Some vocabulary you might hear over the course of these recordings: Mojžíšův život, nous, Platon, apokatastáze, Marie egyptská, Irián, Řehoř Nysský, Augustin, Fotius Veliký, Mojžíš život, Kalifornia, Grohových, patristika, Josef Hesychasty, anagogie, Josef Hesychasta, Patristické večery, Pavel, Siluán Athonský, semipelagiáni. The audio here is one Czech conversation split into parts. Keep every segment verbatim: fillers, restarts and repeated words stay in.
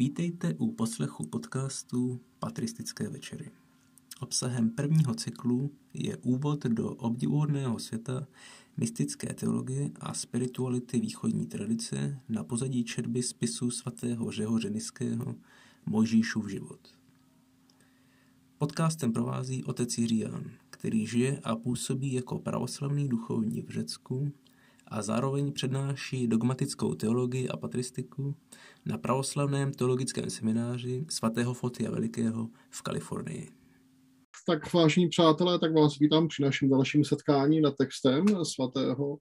Vítejte u poslechu podcastu Patristické večery. Obsahem prvního cyklu je úvod do obdivuhodného světa mystické teologie a spirituality východní tradice na pozadí četby spisu svatého Řehoře Nysského Mojžíšův život. Podcastem provází otec Irián, který žije a působí jako pravoslavný duchovní v Řecku a zároveň přednáší dogmatickou teologii a patristiku na pravoslavném teologickém semináři svatého Fotia Velikého v Kalifornii. Tak vážení přátelé, tak vás vítám při našem dalším setkání nad textem svatého,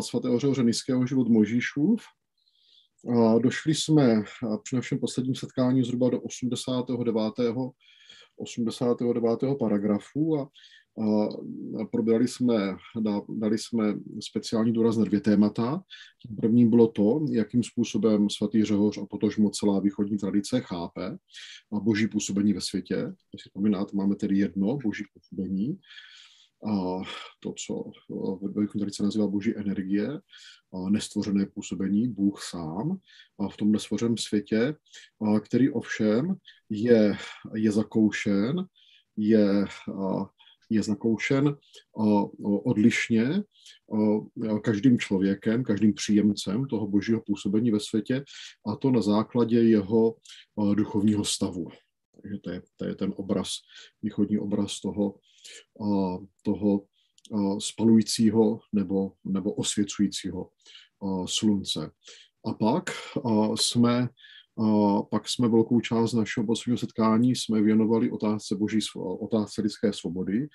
svatého Řehoře Nysského Život Mojžíšův. Došli jsme při našem posledním setkání zhruba do osmdesátého devátého paragrafu a probrali jsme, dali jsme speciální důraz na dvě témata. Prvním bylo to, jakým způsobem svatý Řehoř a potažmo celá východní tradice chápe boží působení ve světě. Když si vzpomínáte, máme tedy jedno boží působení, a to, co ve východní tradici nazývá boží energie, nestvořené působení, Bůh sám v tom nestvořeném světě, který ovšem je, je zakoušen, je je zakoušen odlišně každým člověkem, každým příjemcem toho božího působení ve světě, a to na základě jeho duchovního stavu. Takže to je, to je ten obraz, východní obraz toho, toho spalujícího nebo, nebo osvěcujícího slunce. A pak jsme... A pak jsme velkou část našeho posledního setkání jsme věnovali otázce boží, otázce lidské svobody.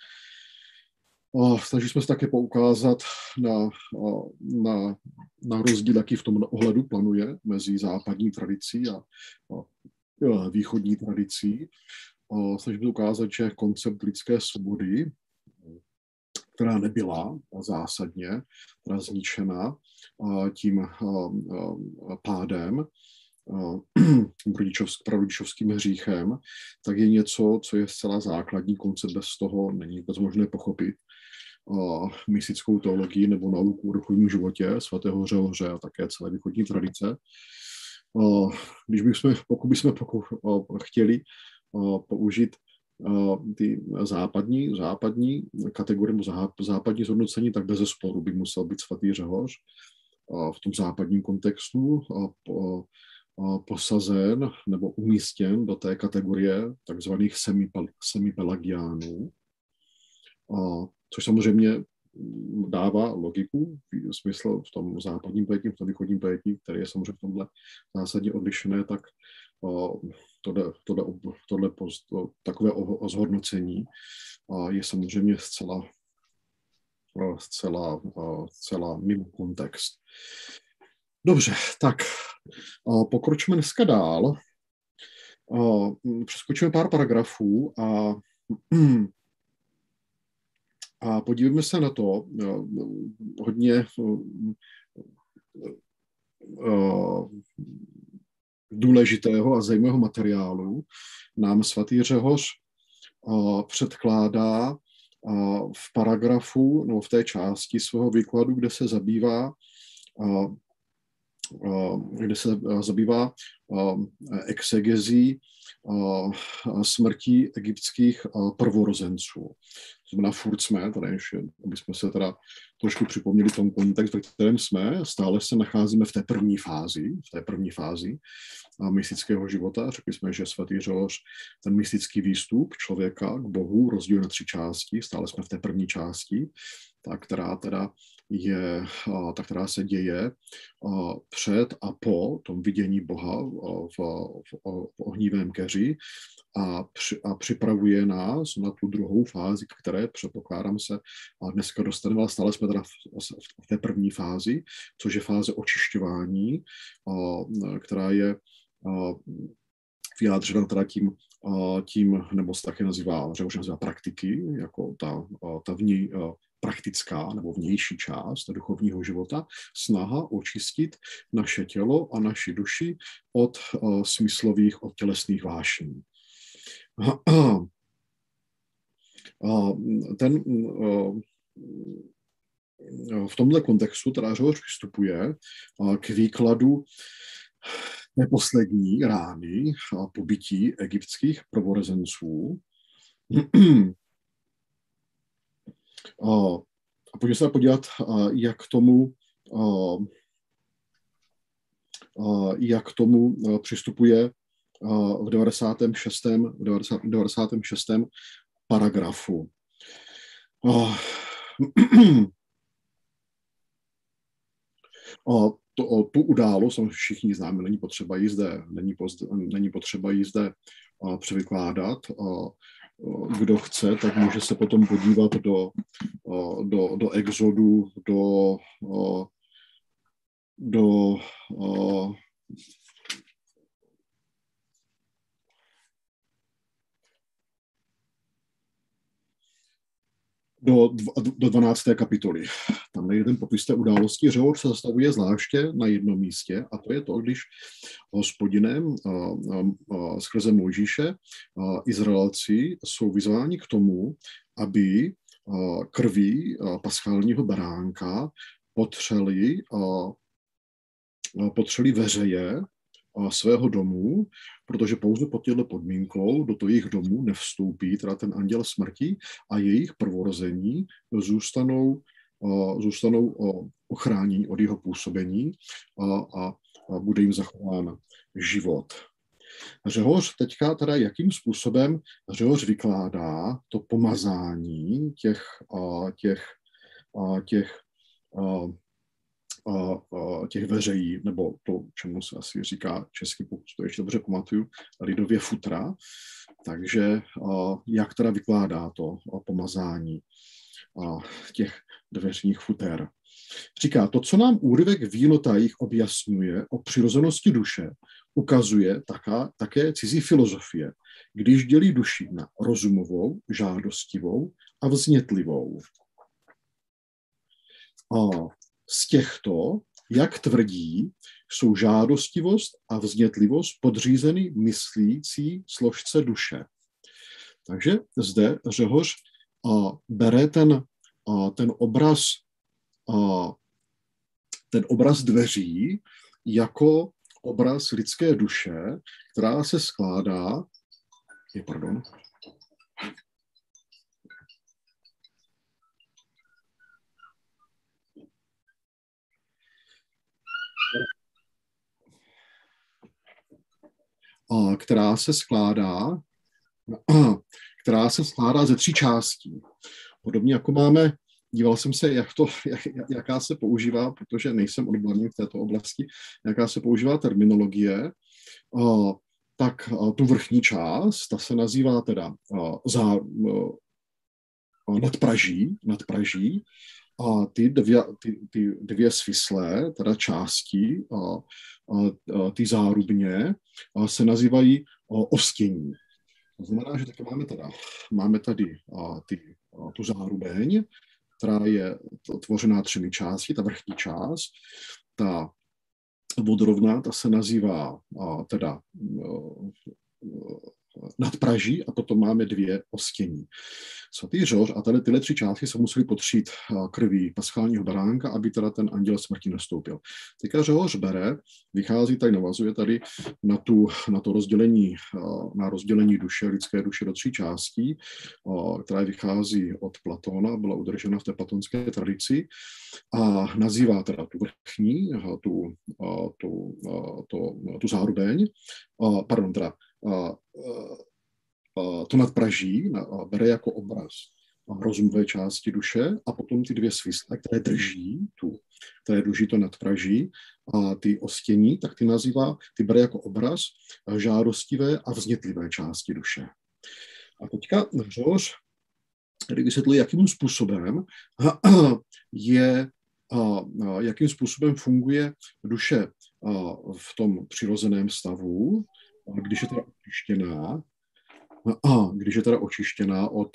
A snažili jsme se také poukázat na, na, na rozdíl, jaký v tom ohledu panuje mezi západní tradicí a, a východní tradicí. A snažili jsme se ukázat, že koncept lidské svobody, která nebyla zásadně teda zničena tím pádem, prarodičovským hříchem, tak je něco, co je zcela základní koncept, bez toho není vůbec možné pochopit mystickou teologii nebo nauku o duchovním životě svatého Řehoře a také celé východní tradice. Když bychom, pokud bychom chtěli použít ty západní, západní kategorie nebo západní zhodnocení, tak bez sporu by musel být svatý Řehoř v tom západním kontextu posazen nebo umístěn do té kategorie takzvaných semipelagiánů, což samozřejmě dává logiku, smysl v tom západním pojetí, v tom východním pojetí, které je samozřejmě v tomhle zásadně odlišné, tak tohle, tohle, tohle post, takové zhodnocení je samozřejmě zcela, zcela, zcela mimo kontext. Dobře, tak pokročíme dneska dál. Přeskočíme pár paragrafů a, a podívejme se na to hodně důležitého a zajímavého materiálu. Nám svatý Řehoř předkládá v paragrafu, no v té části svého výkladu, kde se zabývá kde se zabývá exegezí smrti egyptských prvorozenců. To znamená, furt jsme, tady ještě, aby jsme se teda trošku připomněli tomu kontextu, ve kterém jsme, stále se nacházíme v té první fázi, v té první fázi mystického života. Řekli jsme, že svatý Řehoř, ten mystický výstup člověka k Bohu rozdělil na tři části, stále jsme v té první části, ta, která teda je, ta, která se děje před a po tom vidění Boha v, v, v ohnívém keři a, při, a připravuje nás na tu druhou fázi, které předpokládám se a dneska dostaneme, ale stále jsme teda v, v té první fázi, což je fáze očišťování, která je vyjádřena teda tím, tím nebo se také nazývá, že už nazývá praktiky, jako ta, ta v ní praktická nebo vnější část duchovního života, snaha očistit naše tělo a naši duši od uh, smyslových, od tělesných vášní. Uh, ten, uh, v tomhle kontextu teda Řehoř přistupuje uh, k výkladu neposlední rány a pobytí egyptských prvorozenců. A pojďme se podívat, jak tomu, jak tomu přistupuje v devadesátém šestém paragrafu. To, tu událost, samozřejmě všichni známe, není potřeba ji zde, není pozdě, není potřeba ji zde převykládat. Kdo chce, tak může se potom podívat do, do, do exodu, do, do, do, do dvanácté kapitoly. Tam nejde ten popis té události. Řehoř se zastavuje zvláště na jednom místě, a to je to, když Hospodinem skrze Mojžíše Izraelci jsou vyzváni k tomu, aby krví paschálního beránka potřeli, potřeli veřeje svého domu, protože pouze pod těchto podmínkou do toho jejich domů nevstoupí teda ten anděl smrti a jejich prvorození zůstanou, zůstanou ochráněni od jeho působení a, a bude jim zachován život. Řehoř teďka teda jakým způsobem Řehoř vykládá to pomazání těch, těch, těch těch veřejí, nebo to, čemu se asi říká česky, pokud to ještě dobře pamatuju, lidově futra. Takže jak teda vykládá to pomazání těch dveřních futer? Říká, to, co nám úryvek výlotajích objasňuje o přirozenosti duše, ukazuje taká, také cizí filozofie, když dělí duši na rozumovou, žádostivou a vznětlivou. A z těchto, jak tvrdí, jsou žádostivost a vznětlivost podřízeny myslící složce duše. Takže zde Řehoř a, bere ten, a, ten, obraz, a, ten obraz dveří jako obraz lidské duše, která se skládá... Je, pardon... která se skládá, která se skládá ze tří částí. Podobně jako máme, díval jsem se, jak to, jak, jaká se používá, protože nejsem odborník v této oblasti, jaká se používá terminologie, tak tu vrchní část, ta se nazývá teda za, nadpraží, nadpraží, a ty dvě, ty, ty dvě svislé, teda části, a, a, ty zárubně, a se nazývají ostění. To znamená, že taky máme, teda, máme tady a, ty, a, tu zárubeň, která je tvořená třemi části, ta vrchní část, ta vodorovná, ta se nazývá a, teda a, nadpraží a potom máme dvě ostění. Svatý Řehoř a tady tyhle tři části se museli potřít krví paschálního beránka, aby teda ten anděl smrti nastoupil. Teďka Řehoř bere, vychází tady, navazuje tady na, tu, na to rozdělení, na rozdělení duše, lidské duše do tří částí, která vychází od Platona, byla udržena v té platonské tradici a nazývá teda tu vrchní, tu, tu, tu, tu zárubeň, pardon, teda A, a, to nadpraží a bere jako obraz rozumové části duše a potom ty dvě svislé, které drží tu, které drží to nadpraží a ty ostění, tak ty nazývá, ty bere jako obraz žádostivé a vznětlivé části duše. A teďka Řehoř tady vysvětlí, jakým způsobem je, jakým způsobem funguje duše v tom přirozeném stavu, když je teda očištěná, a když je teda očištěná od,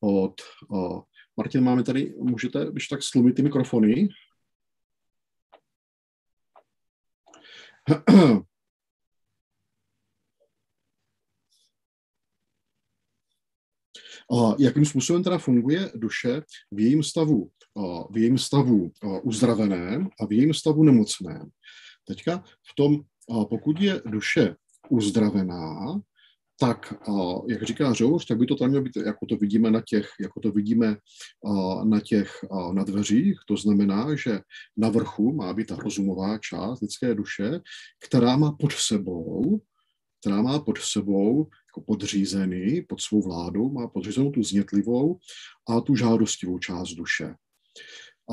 od a, Martin, máme tady, můžete, když tak slumit ty mikrofony. A jakým způsobem teda funguje duše v jejím stavu, a, v jejím stavu a, uzdraveném a v jejím stavu nemocném. Teďka v tom pokud je duše uzdravená, tak, jak říká Řehoř, tak by to tam mělo být, jako to vidíme na těch, jako to vidíme na těch na dveřích. To znamená, že na vrchu má být ta rozumová část lidské duše, která má pod sebou, která má pod sebou jako podřízený, pod svou vládou, má podřízenou tu znětlivou a tu žádostivou část duše.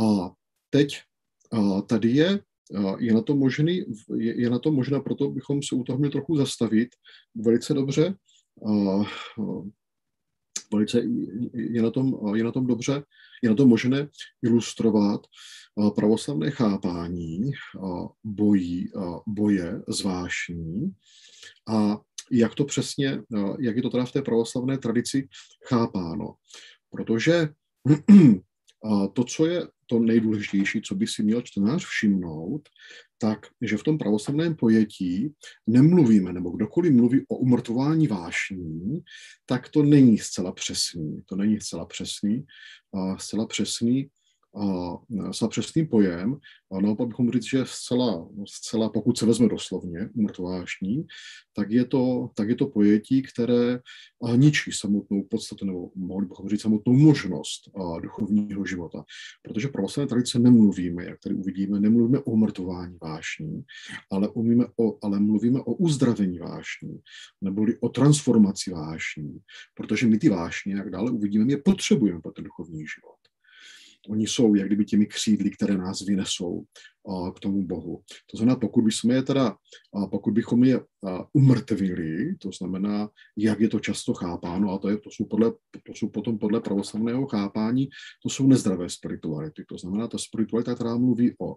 A teď tady je, je na to možný, je, je na to možná, proto bychom se u toho měli trochu zastavit velice dobře, velice je na tom, je na tom dobře, je na to možné ilustrovat pravoslavné chápání bojí, boje s vášní a jak to přesně, jak je to teda v té pravoslavné tradici chápáno. Protože to, co je to nejdůležitější, co by si měl čtenář všimnout, tak, že v tom pravoslavném pojetí nemluvíme, nebo kdokoliv mluví o umrtvování vášní, tak to není zcela přesný. To není zcela přesný, zcela přesný, zcela přesný pojem. Naopak bychom říct, že zcela, zcela, pokud se vezme doslovně umrtvování vášní, tak je to, tak je to pojetí, které ničí samotnou podstatu, nebo mohli bychom říct samotnou možnost duchovního života. Protože pravoslavné tradice nemluvíme, jak tady uvidíme, nemluvíme o umrtvování vášní, ale, umíme o, ale mluvíme o uzdravení vášní, neboli o transformaci vášní, protože my ty vášně, jak dále uvidíme, my je potřebujeme pro ten duchovní život. Oni jsou jak kdyby těmi křídly, které nás vynesou k tomu Bohu. To znamená, pokud bychom je teda, pokud bychom je umrtvili, to znamená, jak je to často chápáno, a to, je, to, jsou, podle, to jsou potom podle pravoslavného chápání, to jsou nezdravé spirituality. To znamená, ta spiritualita, která mluví o,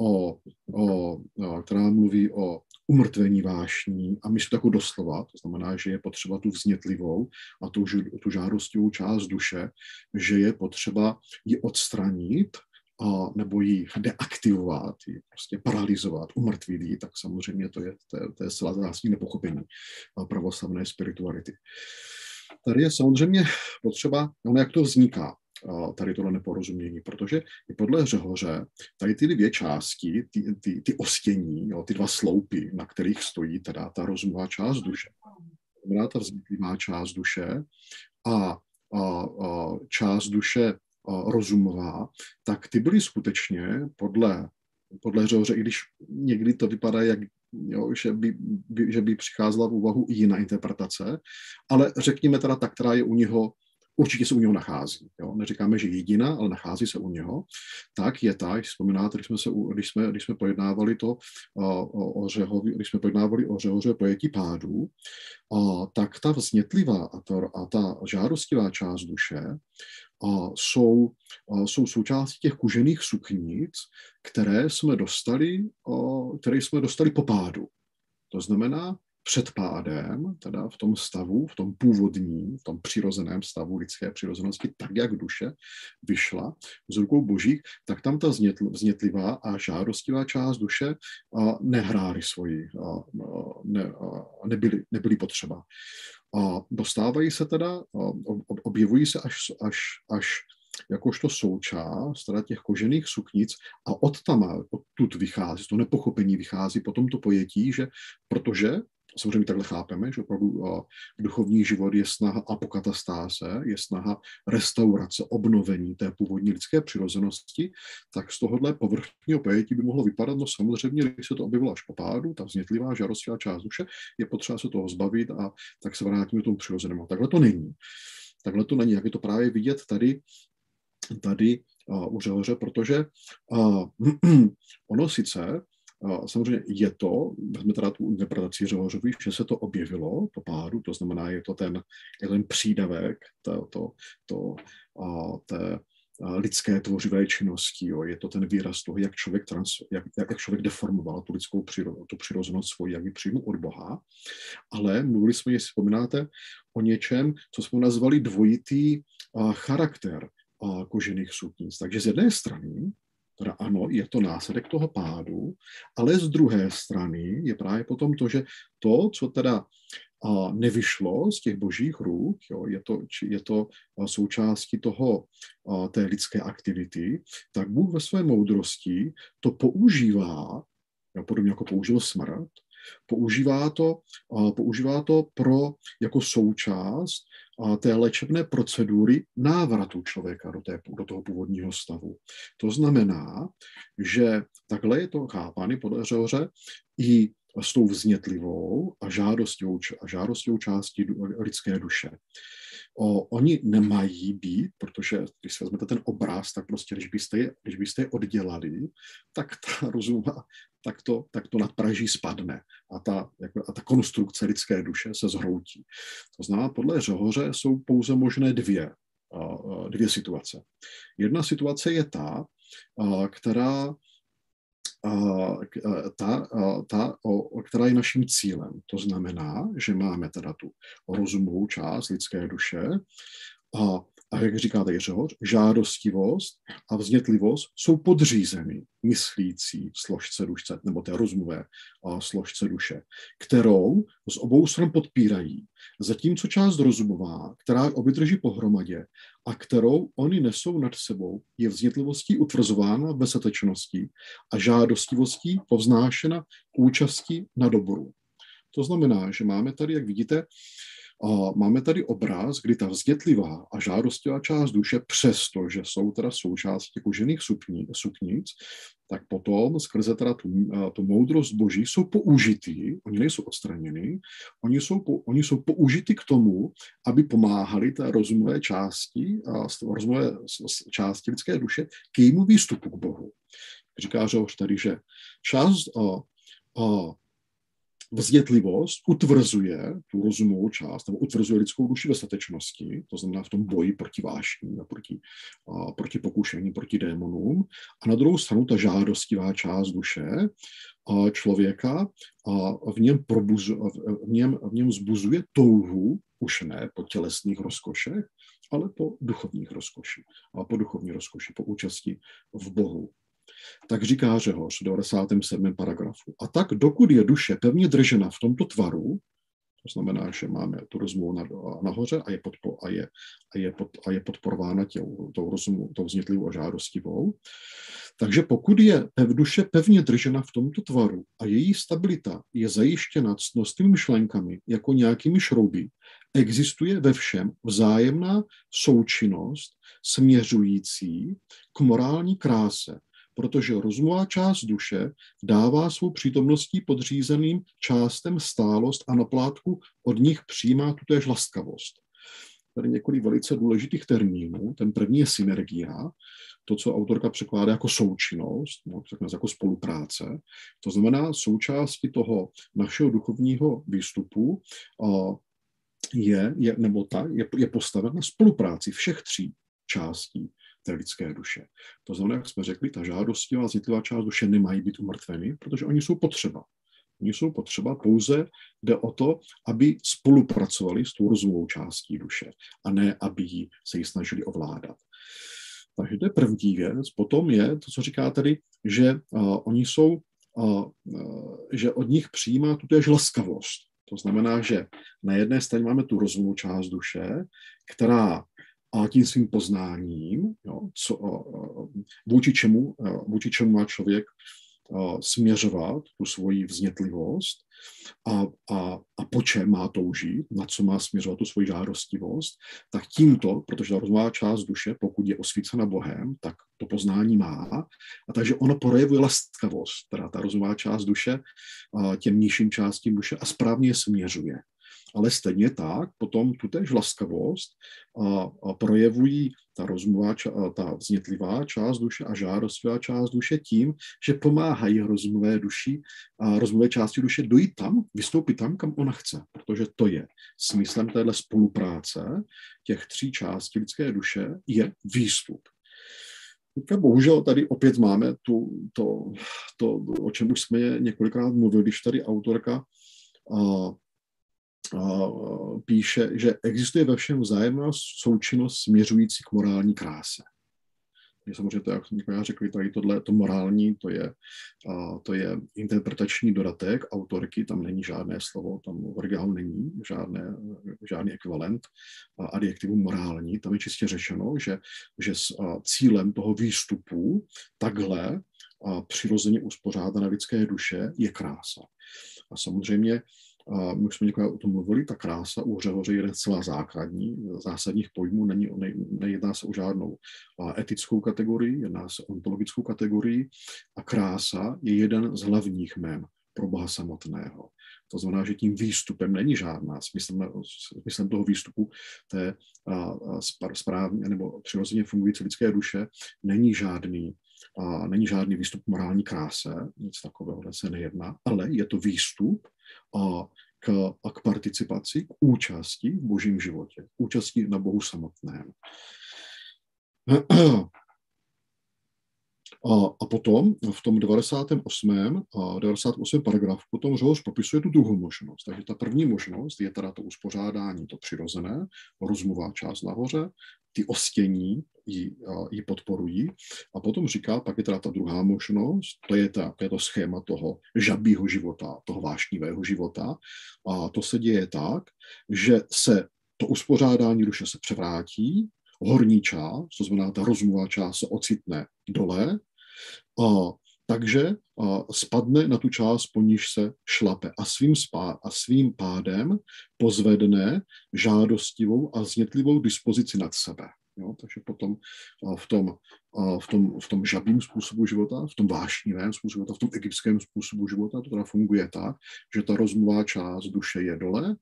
o, o, která mluví o umrtvení vášní, a myslím jako doslova, to znamená, že je potřeba tu vznětlivou a tu, tu žádostivou část duše, že je potřeba ji odstranit, a nebo ji deaktivovat, ji prostě paralizovat, umrtvit ji, tak samozřejmě to je, to je, to je celá zásadní nepochopení pravoslavné spirituality. Tady je samozřejmě potřeba, ale jak to vzniká, tady tohle neporozumění, protože i podle Řehoře tady ty dvě části, ty, ty, ty ostění, jo, ty dva sloupy, na kterých stojí teda ta rozumová část duše, teda ta vzniklivá část duše a, a, a část duše rozumová, tak ty byly skutečně podle, podle Řehoře, i když někdy to vypadá, jak, jo, že, by, by, že by přicházela v úvahu i jiná interpretace, ale řekněme teda ta, která je u něho, určitě se u něho nachází. Jo? Neříkáme, že jediná, ale nachází se u něho. Tak je ta, když vzpomínáte, když jsme, se, když jsme, když jsme pojednávali to o, o Řehovi, když jsme pojednávali o Řehoře pojetí pádů, a, tak ta vznětlivá a ta, a ta žádostivá část duše a jsou, a jsou součástí těch kužených suknic, které jsme dostali, a, které jsme dostali po pádu. To znamená, před pádem, teda v tom stavu, v tom původním, v tom přirozeném stavu lidské přirozenosti, tak jak duše vyšla z rukou božích, tak tam ta vznětlivá a žádostivá část duše nehrály svoji, ne, nebyly, nebyly potřeba. A dostávají se teda, objevují se až, až, až jakožto součást teda těch kožených suknic a odtama, odtud vychází, to nepochopení vychází potom to pojetí, že protože samozřejmě takhle chápeme, že opravdu duchovní život je snaha apokatastáze, je snaha restaurace, obnovení té původní lidské přirozenosti, tak z tohohle povrchního pojetí by mohlo vypadat, no samozřejmě, když se to objevilo až po pádu, ta vznětlivá, žárostivá část duše, je potřeba se toho zbavit a tak se vrátíme k tomu přirozenému. Takhle to není. Takhle to není, jak je to právě vidět tady, tady u Řehoře, protože uh, ono sice, samozřejmě je to, vezme teda tu interpretaci Řehořovi, že se to objevilo po pádu, to znamená, je to ten, je ten přídavek to, to, to, a, té a lidské tvořivé činnosti, jo. Je to ten výraz toho, jak člověk, trans, jak, jak člověk deformoval tu lidskou přiro, tu přirozenost svoji, jak ji přijmu od Boha, ale mluvili jsme, jestli vzpomínáte, o něčem, co jsme nazvali dvojitý a, charakter a, kožených suknic. Takže z jedné strany teda ano, je to následek toho pádu, ale z druhé strany je právě potom to, že to, co teda nevyšlo z těch božích ruk, jo, je to, je to součástí toho, té lidské aktivity, tak Bůh ve své moudrosti to používá, jo, podobně jako použil smrt, Používá to, používá to pro, jako součást té léčebné procedury návratu člověka do, té, do toho původního stavu. To znamená, že takhle je to chápány podle Řehoře i s tou vznětlivou a žádostivou, a žádostivou částí lidské duše. O, oni nemají být, protože když si vezmete ten obraz, tak prostě, když byste je, když byste je oddělali, tak ta rozuma, tak to, tak to nadpraží spadne a ta, jako, a ta konstrukce lidské duše se zhroutí. To znamená, podle Řehoře jsou pouze možné dvě, dvě situace. Jedna situace je ta, která Ta, ta, která je naším cílem. To znamená, že máme teda tu rozumovou část lidské duše a, a jak říká tady Řehoř, žádostivost a vznětlivost jsou podřízeny myslící složce duše, nebo té rozumové složce duše, kterou z obou stran podpírají. Zatímco část rozumová, která obydrží pohromadě a kterou oni nesou nad sebou, je vznětlivostí utvrzována ve statečnosti a žádostivostí povznášena k účasti na dobru. To znamená, že máme tady, jak vidíte, a máme tady obraz, kdy ta vznětlivá a žádostivá část duše, přestože jsou teda součástí kožených suknic, tak potom skrze teda tu, tu moudrost boží jsou použitý, oni nejsou odstraněni, oni jsou, oni jsou použity k tomu, aby pomáhali té rozumové části, rozumové části lidské duše k jejímu výstupu k Bohu. Říká Řehoř tady, že část a, a, vznětlivost utvrzuje tu rozumovou část, nebo utvrzuje lidskou duši ve statečnosti, to znamená v tom boji proti vášní a proti, a proti pokušení, proti démonům. A na druhou stranu ta žádostivá část duše a člověka a v něm, probuzu, v něm, v něm zbuzuje touhu, už ne po tělesných rozkošech, ale po duchovních rozkoších, a po duchovní rozkoši, po účasti v Bohu. Tak říká Řehoř v devadesátém sedmém paragrafu. A tak, dokud je duše pevně držena v tomto tvaru, to znamená, že máme tu rozumu nahoře a je, podpo, a je, a je, pod, a je podporována těm, tou, rozumu, tou vznětlivou a žádostivou, takže pokud je duše pevně držena v tomto tvaru a její stabilita je zajištěna ctnostnými myšlenkami jako nějakými šrouby, existuje ve všem vzájemná součinnost směřující k morální kráse, protože rozumová část duše dává svou přítomností podřízeným částem stálost a na plátku od nich přijímá tutéž laskavost. Tady několik velice důležitých termínů. Ten první je synergia, to, co autorka překládá jako součinnost, jako spolupráce. To znamená, součástí toho našeho duchovního výstupu je, je, nebo ta, je, je postavena spolupráci všech tří částí té lidské duše. To znamená, jak jsme řekli, ta žádostivá a citlivá část duše nemají být umrtveny, protože oni jsou potřeba. Oni jsou potřeba, pouze jde o to, aby spolupracovali s tou rozumovou částí duše a ne, aby se ji snažili ovládat. Takže to je první věc. Potom je to, co říká tady, že uh, oni jsou, uh, uh, že od nich přijímá tutéž laskavost. To znamená, že na jedné straně máme tu rozumovou část duše, která a tím svým poznáním, jo, co, vůči, čemu, vůči čemu má člověk směřovat tu svoji vznětlivost a, a, a po čem má toužit, na co má směřovat tu svoji žádostivost, tak tímto, protože ta rozumová část duše, pokud je osvícena Bohem, tak to poznání má, a takže ono projevuje laskavost, teda ta rozumová část duše těm nižším částím duše a správně směřuje. Ale stejně tak potom tutéž laskavost a, a projevují ta, rozumová, ta vznětlivá část duše a žádostivá část duše tím, že pomáhají rozumové duši a rozumové části duše dojít tam, vystoupit tam, kam ona chce. Protože to je smyslem téhle spolupráce těch tří částí lidské duše je výstup. Bohužel tady opět máme tu, to, to, o čem už jsme několikrát mluvili, když tady autorka a, píše, že existuje ve všem vzájemná součinnost směřující k morální kráse. Samozřejmě to, jak jsme řekli, tady tohle, to morální, to je, to je interpretační dodatek autorky, tam není žádné slovo, tam v originálu není žádné, žádný ekvivalent adjektivu morální, tam je čistě řečeno, že, že s cílem toho výstupu takhle přirozeně uspořádané lidské duše je krása. A samozřejmě, my už jsme někde o tom mluvili, ta krása u Řehoře je jeden zcela základní, zásadních pojmů, není, ne, nejedná se o žádnou etickou kategorii, jedná se o ontologickou kategorii a krása je jeden z hlavních jmén pro Boha samotného. To znamená, že tím výstupem není žádná, smyslem, smyslem toho výstupu té správně nebo přirozeně fungující lidské duše není žádný, a není žádný výstup morální kráse, nic takového se nejedná, ale je to výstup a k, a k participaci, k účasti v božím životě, k účasti na Bohu samotném. A, a potom v tom devadesátém osmém paragrafu potom Řehoř popisuje tu druhou možnost. Takže ta první možnost je teda to uspořádání, to přirozené, rozumová část nahoře, ty ostění ji, ji podporují. A potom říká, pak je teda ta druhá možnost, to je, ta, to je to schéma toho žabího života, toho vášnivého života. A to se děje tak, že se to uspořádání duše se převrátí, horní část, to znamená ta rozumová část se ocitne dole, a, takže a, spadne na tu část, po níž se šlape a svým, spá, a svým pádem pozvedne žádostivou a znětlivou dispozici nad sebe. Jo, takže potom a v tom, a v tom, v tom žabým způsobu života, v tom vášnivém způsobu života, v tom egyptském způsobu života, to teda funguje tak, že ta rozumová část duše je dole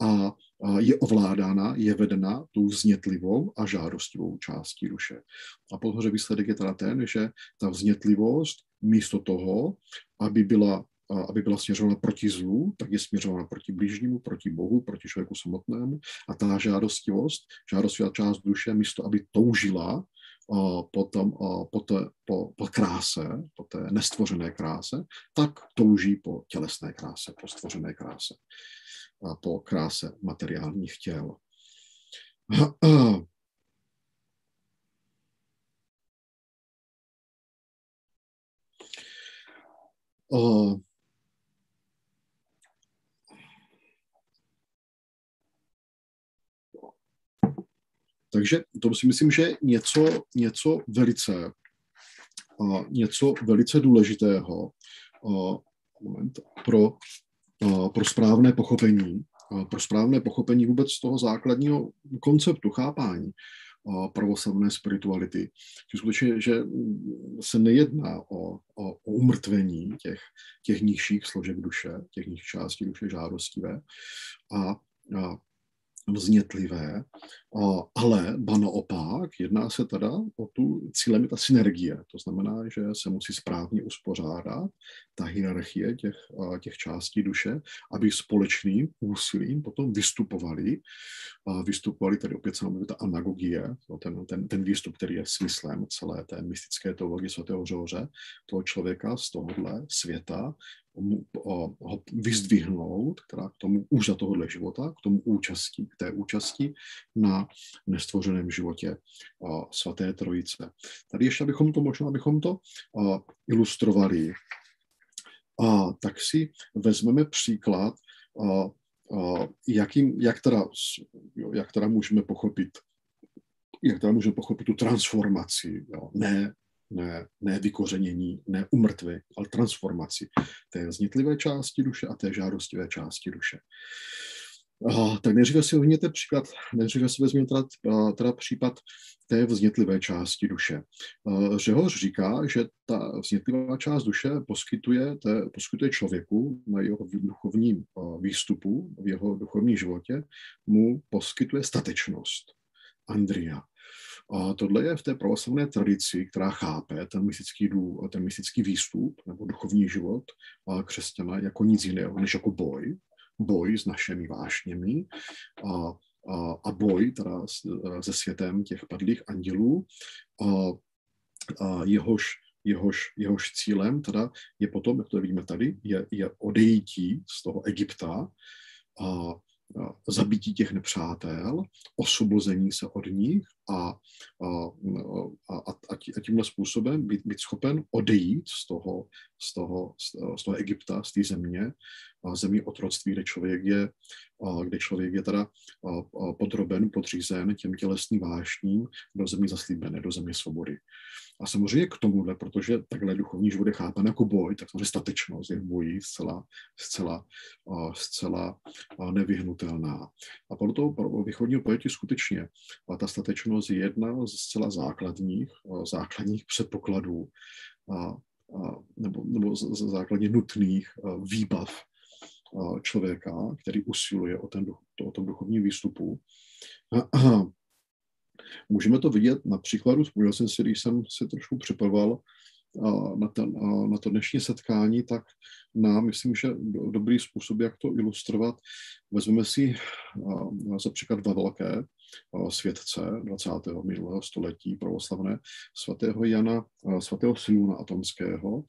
a je ovládána, je vedena tou vznětlivou a žádostivou částí duše. A potom, že výsledek je teda ten, že ta vznětlivost místo toho, aby byla, aby byla směřována proti zlu, tak je směřována proti blížnímu, proti Bohu, proti člověku samotnému. A ta žádostivost, žádostivá část duše, místo aby toužila potom, po, té, po, po kráse, po té nestvořené kráse, tak touží po tělesné kráse, po stvořené kráse. A po kráse materiálních těl. Takže to si myslím, že něco, něco velice, něco velice důležitého moment, pro pro správné pochopení, pro správné pochopení vůbec toho základního konceptu, chápání pravoslavné spirituality. Že skutečně, že se nejedná o, o, o umrtvení těch, těch nižších složek duše, těch nižších částí duše žádostivé a, a vznětlivé, ale ba naopak jedná se teda o tu cílem ta synergie. To znamená, že se musí správně uspořádat ta hierarchie těch, těch částí duše, aby společným úsilím potom vystupovali, vystupovali tady opět samozřejmě ta anagogie, ten, ten, ten výstup, který je smyslem celé té mystické teologie svatého Řehoře, toho člověka z tohohle světa, ho vyzdvihnout, která k tomu už za tohohle života, k tomu účasti, k té účasti na nestvořeném životě svaté trojice. Tady ještě, abychom to možná, abychom to ilustrovali, a tak si vezmeme příklad, a, a, jakým, jak, teda, jak teda můžeme pochopit, jak teda můžeme pochopit tu transformaci, jo, ne Ne, ne vykořenění, ne umrtvy, ale transformaci té vznětlivé části duše a té žádostivé části duše. A, tak nejdříve si vezměte příklad, nejdříve si vezměme teda, teda případ té vznětlivé části duše. Řehoř říká, že ta vznětlivá část duše poskytuje, té, poskytuje člověku na jeho duchovním výstupu, v jeho duchovním životě, mu poskytuje statečnost. Andria. A tohle je v té pravoslavné tradici, která chápe ten mystický, dů, ten mystický výstup nebo duchovní život křesťana jako nic jiného, než jako boj. Boj s našimi vášněmi a, a, a boj teda se světem těch padlých andělů. A, a jehož, jehož, jehož cílem teda je potom, jak to vidíme tady, je, je odejítí z toho Egypta a zabití těch nepřátel, osvobození se od nich a, a, a, a tímhle způsobem být, být schopen odejít z toho, z toho, z toho Egypta, z té země zemí otroctví, kde člověk je, kde člověk je teda podroben, podřízen těm tělesným vášním do země zaslíbené, do země svobody. A samozřejmě k tomuhle, protože takhle duchovní život je chápan jako boj, tak samozřejmě statečnost je v boji zcela, zcela, zcela nevyhnutelná. A pro toho pro východního pojetí skutečně ta statečnost je jedna z zcela základních, základních předpokladů a, a, nebo, nebo z základně nutných výbav člověka, který usiluje o, ten, o tom duchovním výstupu. Můžeme to vidět na příkladu, vzpomněl jsem si, když jsem se trošku připravoval na, ten, na to dnešní setkání, tak na, myslím, že dobrý způsob, jak to ilustrovat, vezmeme si za příklad dva velké světce dvacátého minulého století pravoslavné, svatého Jana, svatého Siluána Athonského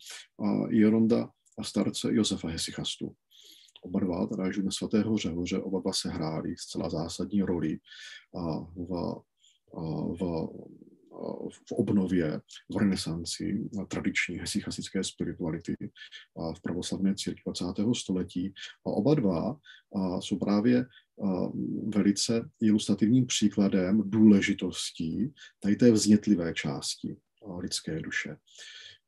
a Jeronda a starce Josefa Hesychastu. Oba dva, teda žiju na svatého Řehoře, oba dva se hráli zcela zásadní roli v V, v obnově, v renesanci tradiční hesychastické spirituality v pravoslavné církvi dvacátého století. A oba dva jsou právě velice ilustrativním příkladem důležitostí tady té vznětlivé části lidské duše.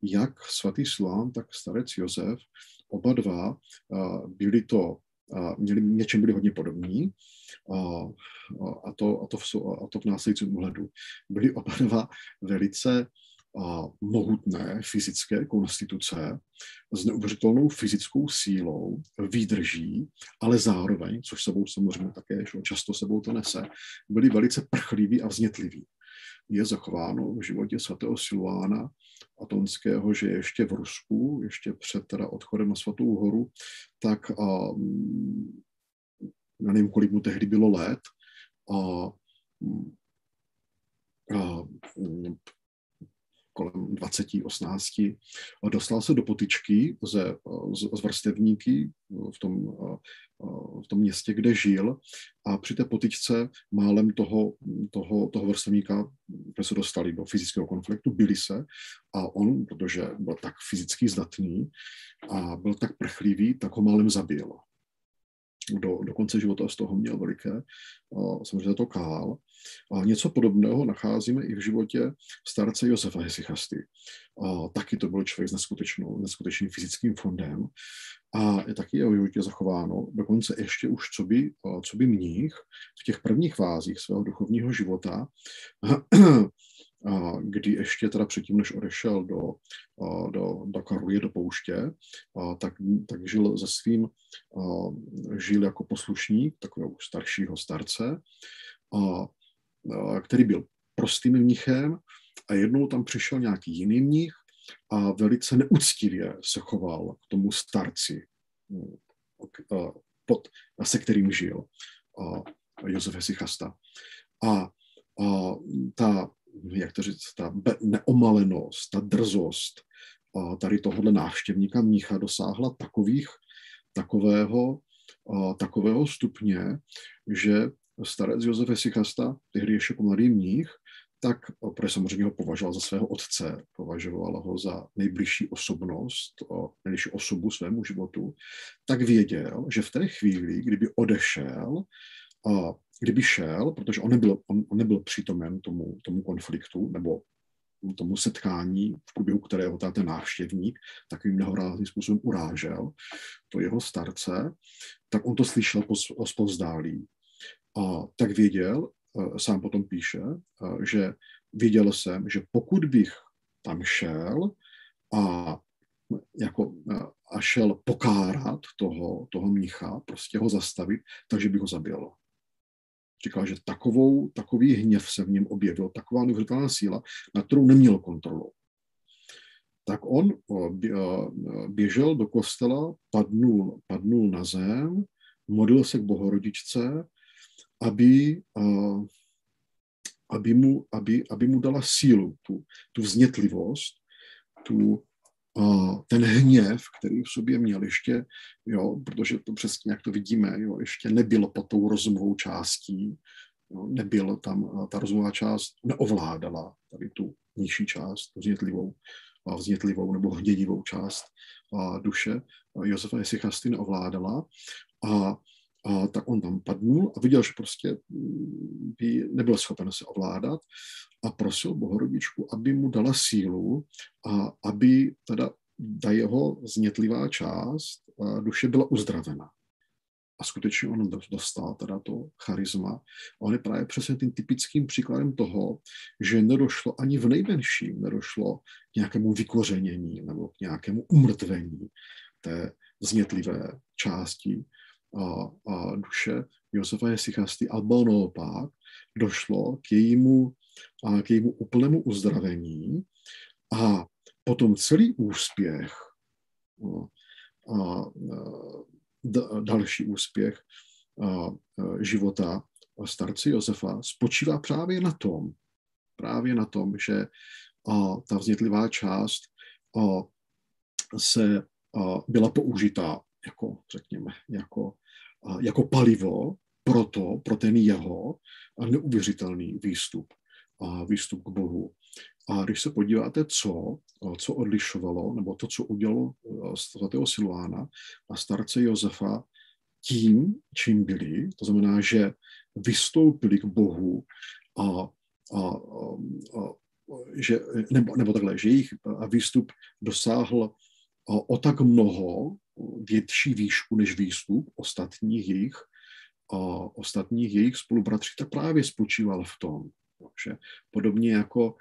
Jak svatý Siluán, tak starec Josef, oba dva byli to Měli, něčem byli hodně podobní a, a, to, a, to v, a to v následujícím ohledu. Byly oba dva velice a, mohutné fyzické konstituce s neuvěřitelnou fyzickou sílou, výdrží, ale zároveň, což sebou samozřejmě také často sebou to nese, byli velice prchliví a vznětliví. Je zachováno v životě svatého Siluána Athonského, že ještě v Rusku, ještě před teda odchodem na Svatou horu, tak a, nevím, kolik mu tehdy bylo let, a, a, kolem dvacet, osmnáct, a dostal se do potyčky ze, z, z vrstevníky v tom, a, v tom městě, kde žil, a při té potyčce málem toho, toho, toho vrstevníka, kde se dostali do fyzického konfliktu, byli se a on, protože byl tak fyzicky zdatný a byl tak prchlivý, tak ho málem zabil. Do, do konce života z toho měl veliké, samozřejmě to kál. A něco podobného nacházíme i v životě starce Josefa Hesychasty. A taky to byl člověk s neskutečnou, neskutečným fyzickým fondem. A je taky jeho životě zachováno, dokonce ještě už co by, co by mních v těch prvních fázích svého duchovního života, a kdy ještě teda předtím, než odešel do, do, do Karuje, do pouště, tak, tak žil se svým, žil jako poslušník, takového staršího starce, a, a, který byl prostým mnichem a jednou tam přišel nějaký jiný mnich a velice neuctivě se choval k tomu starci, pod, se kterým žil Josef Hesychasta. A, a ta jak to říct, ta neomalenost, ta drzost tady tohohle návštěvníka mnicha dosáhla takových, takového, takového stupně, že starec Josef Hesychasta, tehdy ještě mladý mnich, tak protože samozřejmě ho považoval za svého otce, považoval ho za nejbližší osobnost, nejbližší osobu svému životu, tak věděl, že v té chvíli, kdyby odešel, kdyby šel, protože on nebyl, on, on nebyl přítomen tomu, tomu konfliktu nebo tomu setkání, v průběhu kterého ten návštěvník takovým nehorázným způsobem urážel to jeho starce, tak on to slyšel zpovzdálí. A tak věděl, sám potom píše, že věděl jsem, že pokud bych tam šel a jako a šel pokárat toho, toho mnicha, prostě ho zastavit, takže by ho zabilo. Říkal, že takovou, takový hněv se v něm objevil, taková neuvěřitelná síla, na kterou neměl kontrolu. Tak on běžel do kostela, padnul, padnul na zem, modlil se k Bohorodičce, aby, aby, mu, aby, aby mu dala sílu, tu, tu vznětlivost, tu ten hněv, který v sobě měl ještě, jo, protože to přesně, jak to vidíme, jo, ještě nebylo pod tou rozumovou částí, jo, nebylo tam, ta rozumová část neovládala tady tu nižší část, tu vznětlivou vznětlivou nebo hnědivou část duše Josefa Hesychasty neovládala. A, a tak on tam padnul a viděl, že prostě by nebyl schopen se ovládat a prosil Bohorodičku, aby mu dala sílu a aby teda ta jeho znětlivá část duše byla uzdravena. A skutečně on dostal teda to charisma. A on je právě přesně tím typickým příkladem toho, že nedošlo ani v nejmenším, nedošlo k nějakému vykořenění nebo k nějakému umrtvení té znětlivé části a, a duše Josefa Hesychasty, a naopak došlo k jejímu, a k jejímu úplnému uzdravení. A potom celý úspěch a, a další úspěch života starce Josefa spočívá právě na tom, právě na tom, že ta vznětlivá část se byla použita jako, řekněme, jako, jako palivo proto, pro ten jeho neuvěřitelný výstup, výstup k Bohu. A když se podíváte, co, co odlišovalo, nebo to, co udělalo svatého Siluána a starce Josefa tím, čím byli, to znamená, že vystoupili k Bohu a, a, a, a že, nebo, nebo takhle, že jejich výstup dosáhl o tak mnoho větší výšku než výstup ostatních jejich, ostatních jejich spolubratří, tak právě spočíval v tom, že podobně jako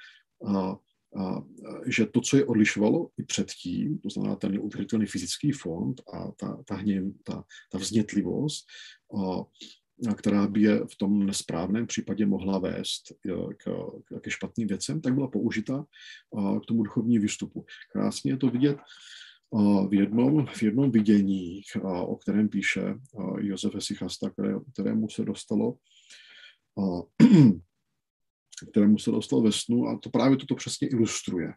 A, a, že to, co je odlišovalo i předtím, to znamená ten neuvěřitelný fyzický fond a ta, ta, hněv, ta, ta vznětlivost, a, a která by je v tom nesprávném případě mohla vést k, k špatným věcem, tak byla použita a, k tomu duchovnímu výstupu. Krásně je to vidět a, v, jednom, v jednom vidění, a, o kterém píše a, Josef Hesychasta, které, kterému se dostalo a, kterému se dostal ve snu, a to právě toto přesně ilustruje.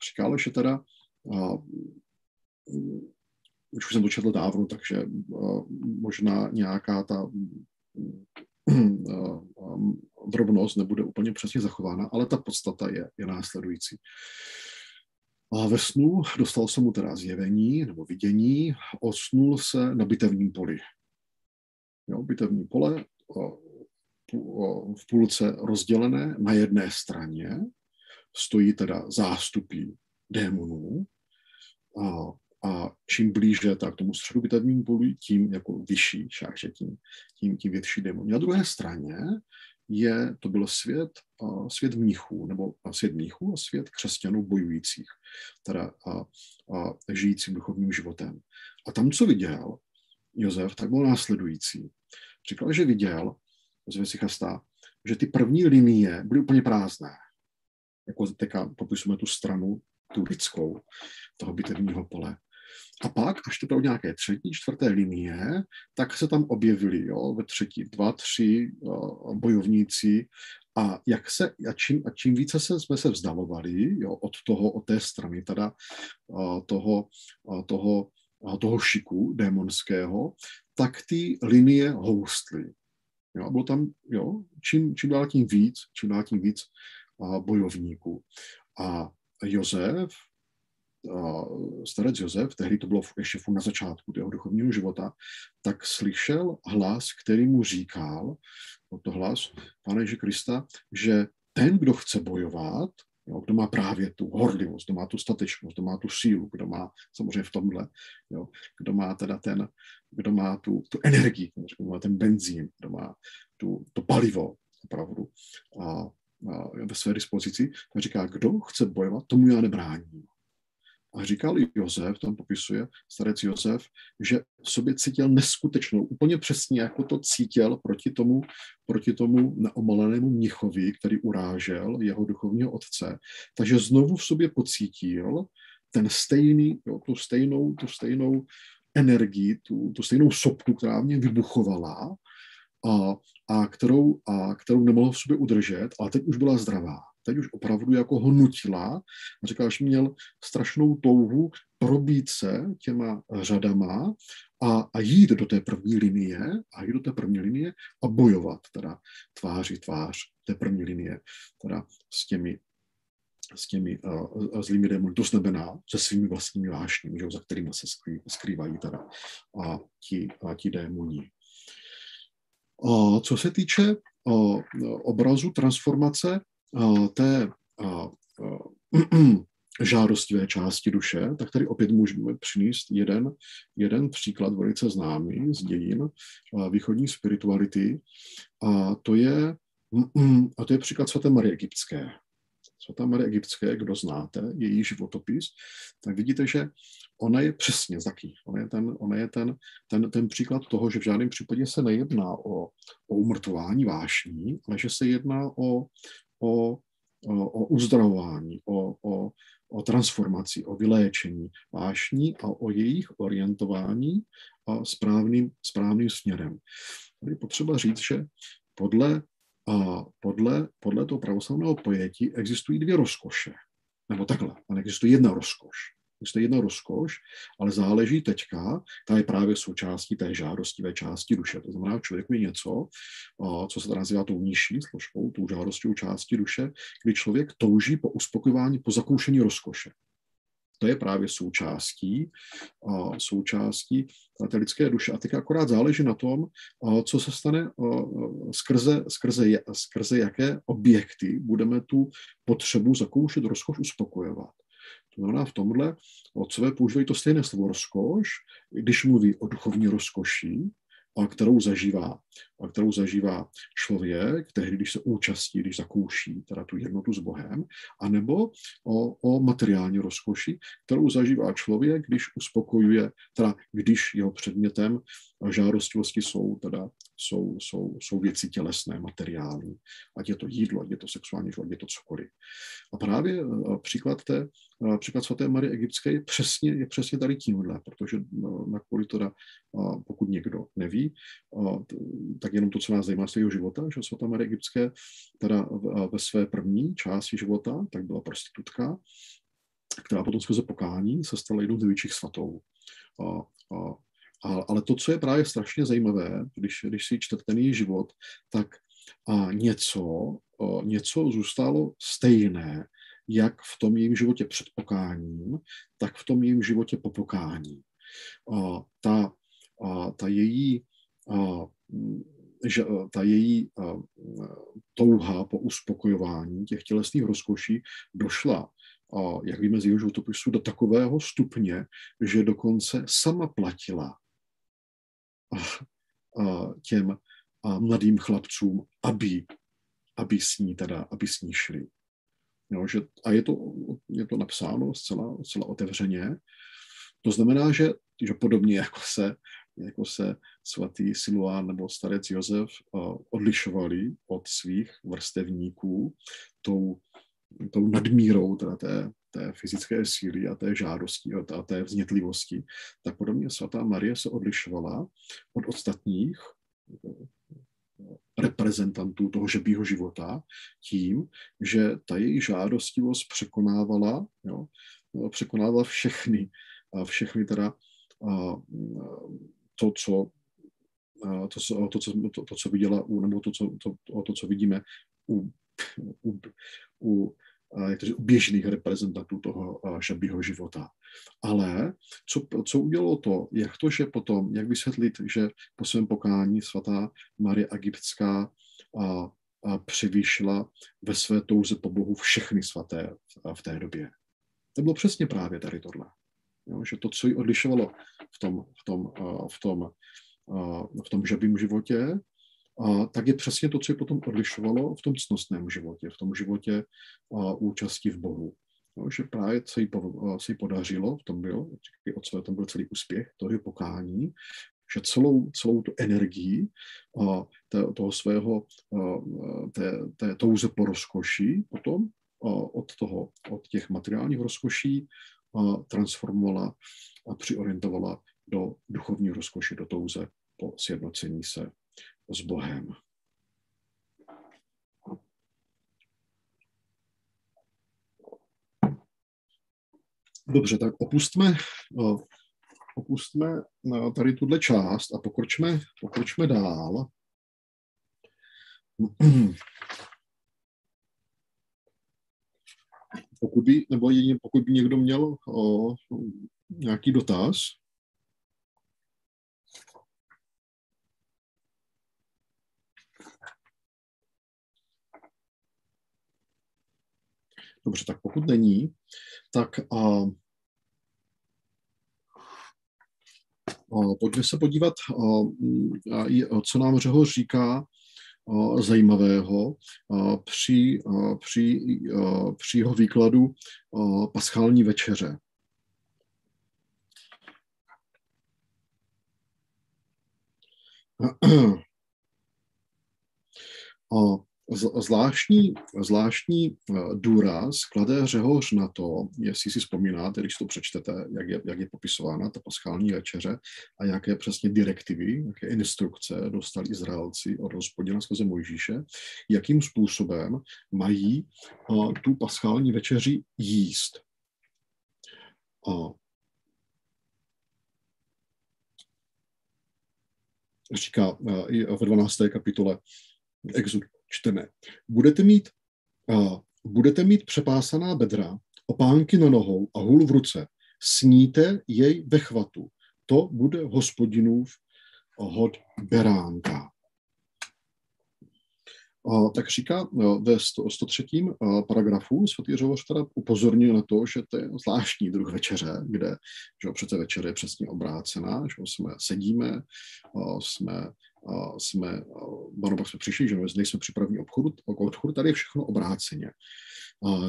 Říkalo, že teda, uh, už jsem to četl dávno, takže uh, možná nějaká ta uh, um, drobnost nebude úplně přesně zachována, ale ta podstata je, je následující. A ve snu dostal se mu teda zjevení nebo vidění, osnul se na bitevním poli. Jo, bitevní pole, uh, v půlce rozdělené, na jedné straně stojí teda zástupy démonů a, a čím blíže tak tomu středu bitevnímu poli, tím jako vyšší šáře, tím, tím, tím větší démon. Na druhé straně je, to byl svět, svět mnichů, nebo svět mnichů a svět křesťanů bojujících, teda a, a žijícím duchovním životem. A tam, co viděl Josef, tak byl následující. Říkal, že viděl Hesychasta, že ty první linie byly úplně prázdné. Jako teďka popisujeme tu stranu, tu lidskou, toho bitevního pole. A pak, až to bylo nějaké třetí, čtvrté linie, tak se tam objevili, jo, ve třetí dva, tři o, bojovníci. A, jak se, a, čím, a čím více se, jsme se vzdalovali, jo, od toho, od té strany, teda o, toho, o, toho, o, toho šiku démonského, tak ty linie houstly. Jo, bylo tam, jo, čím, čím dál tím víc, čím dál tím víc a, bojovníků. A Josef, a, starec Josef, tehdy to bylo ještě na začátku jeho duchovního života, tak slyšel hlas, který mu říkal, to hlas Pána Ježíše Krista, že ten, kdo chce bojovat, jo, kdo má právě tu horlivost, kdo má tu statečnost, kdo má tu sílu, kdo má samozřejmě v tomhle, jo, kdo má teda ten, kdo má tu, tu energii, kdo má ten benzín, kdo má tu, to palivo opravdu a, a ve své dispozici, a říká, kdo chce bojovat, tomu já nebráním. A říkal Josef, tam popisuje starec Josef, že sobě cítil neskutečnou, úplně přesně, jako to cítil proti tomu, proti tomu neomalenému mnichovi, který urážel jeho duchovního otce. Takže znovu v sobě pocítil ten stejný, jo, tu stejnou, tu stejnou energii, tu, tu stejnou sopku, která mě vybuchovala a, a, kterou, a kterou nemohl v sobě udržet, ale teď už byla zdravá. Teď už opravdu jako ho nutila. Říkal, že měl strašnou touhu probít se těma řadama a, a jít do té první linie a jít do té první linie a bojovat teda tváří tvář té první linie teda s těmi s těmi uh, zlými démony do znebena se svými vlastními vášněmi, za kterými se skrý, skrývají teda a ti, a ti démoni. Uh, co se týče uh, obrazu transformace uh, té uh, uh, žádostivé části duše, tak tady opět můžeme přinést jeden, jeden příklad velice známý z dějin východní spirituality, a to je, a to je příklad svaté Marie egyptské. Svatá Marie egyptské, kdo znáte její životopis, tak vidíte, že ona je přesně taky. Ona je ten, ona je ten, ten, ten příklad toho, že v žádném případě se nejedná o, o umrtvování vášní, ale že se jedná o, o, o uzdravování, o, o o transformaci, o vyléčení vášní a o jejich orientování a správným, správným směrem. Tady je potřeba říct, že podle, a podle, podle toho pravoslavného pojetí existují dvě rozkoše. Nebo takhle, ale existuje jedna rozkoš. Existuje jedna rozkoš, ale záleží teďka, ta je právě součástí té žádostivé části duše. To znamená, člověku je něco, co se nazývá tou nižší složkou, tou žádostivou části duše, kdy člověk touží po uspokojování, po zakoušení rozkoše. To je právě součástí, součástí té lidské duše. A teď akorát záleží na tom, co se stane, skrze, skrze, skrze jaké objekty budeme tu potřebu zakoušet rozkoš uspokojovat. To znamená v tomhle, otcové používají to stejné slovo rozkoš, když mluví o duchovní rozkoši, a kterou zažívá, a kterou zažívá člověk, tehdy, když se účastí, když zakouší teda tu jednotu s Bohem, anebo o, o materiální rozkoši, kterou zažívá člověk, když uspokojuje, teda když jeho předmětem žádostivosti jsou, teda, jsou, jsou, jsou věci tělesné, materiální, ať je to jídlo, ať je to sexuální život, ať je to cokoliv. A právě příklad té, příklad svaté Marie egyptské je přesně, je přesně tady tímhle, protože nakolik teda, pokud někdo neví, tak jenom to, co nás zajímá z jeho života, že svatá Marie egyptské teda ve své první části života, tak byla prostitutka, která potom skrze pokání se stala jednou z největších svatou. Ale to, co je právě strašně zajímavé, když, když si čtete ten její život, tak a něco, a něco zůstalo stejné, jak v tom jejím životě před pokáním, tak v tom jejím životě po pokání. A ta, a ta její, a, že, ta její a, touha po uspokojování těch tělesných rozkoší došla, a, jak víme z jeho životopisu, do takového stupně, že dokonce sama platila těm mladým chlapcům, aby, aby s ní teda, aby s ní šli. Jo, že, a je to, je to napsáno zcela, zcela otevřeně. To znamená, že, že podobně jako se, jako se svatý Siluán nebo starec Josef odlišovali od svých vrstevníků tou, tou nadmírou teda té, té fyzické síly a té žádosti a té vznětlivosti, tak podobně svatá Marie se odlišovala od ostatních reprezentantů toho žebího života tím, že ta její žádostivost překonávala, jo, překonávala všechny, všechny teda to, co, to, co, to, co, to, to, co viděla, nebo to, co, to, to, co vidíme u, u, u běžných reprezentantů toho žabího života. Ale co, co udělalo to, jak to, že potom, jak vysvětlit, že po svém pokání svatá Marie Egyptská a, a převýšila ve své touze po Bohu všechny svaté v té době. To bylo přesně právě tady tohle. Jo, že to, co ji odlišovalo v tom, v tom, v tom, v tom žabím životě, a tak je přesně to, co je potom odlišovalo v tom ctnostném životě, v tom životě a, účasti v Bohu. No, že právě se jí, po, se jí podařilo, v tom byl, od své, tam byl celý úspěch, to je pokání, že celou, celou tu energii a, té, toho svého, a, té, té touze po rozkoši potom a, od, toho, od těch materiálních rozkoší a, transformovala a přiorientovala do duchovní rozkoši, do touze po sjednocení se s Bohem. Dobře, tak opustme, opustme tady tuhle část a pokročme, pokročme dál. Pokud by, nebo jedině, pokud by někdo měl o, nějaký dotaz. Dobře, tak pokud není, tak a, a pojďme se podívat, a, a, co nám Řehoř říká zajímavého při, při, při jeho výkladu paschální večeře. Zvláštní, zvláštní důraz klade Řehoř na to, jestli si vzpomínáte, když to přečtete, jak je, jak je popisována ta paschální večeře a jaké přesně direktivy, jaké instrukce dostali Izraelci od Hospodina skrze Mojžíše, jakým způsobem mají a, tu paschální večeři jíst. A říká a, i ve dvanácté kapitole Exodu. Čteme. Budete mít, uh, budete mít přepásaná bedra, opánky na nohou a hůl v ruce. Sníte jej ve chvatu. To bude Hospodinův hod beránka. Uh, tak říká uh, ve sto třetím Uh, paragrafu svatý Řehoř teda upozorňuje na to, že to je zvláštní druh večeře, kde že přece večeře je přesně obrácená, že jsme sedíme, uh, jsme jsme, ano, pak jsme přišli, že nejsme připraveni obchodu, obchodu, tady je všechno obráceně. A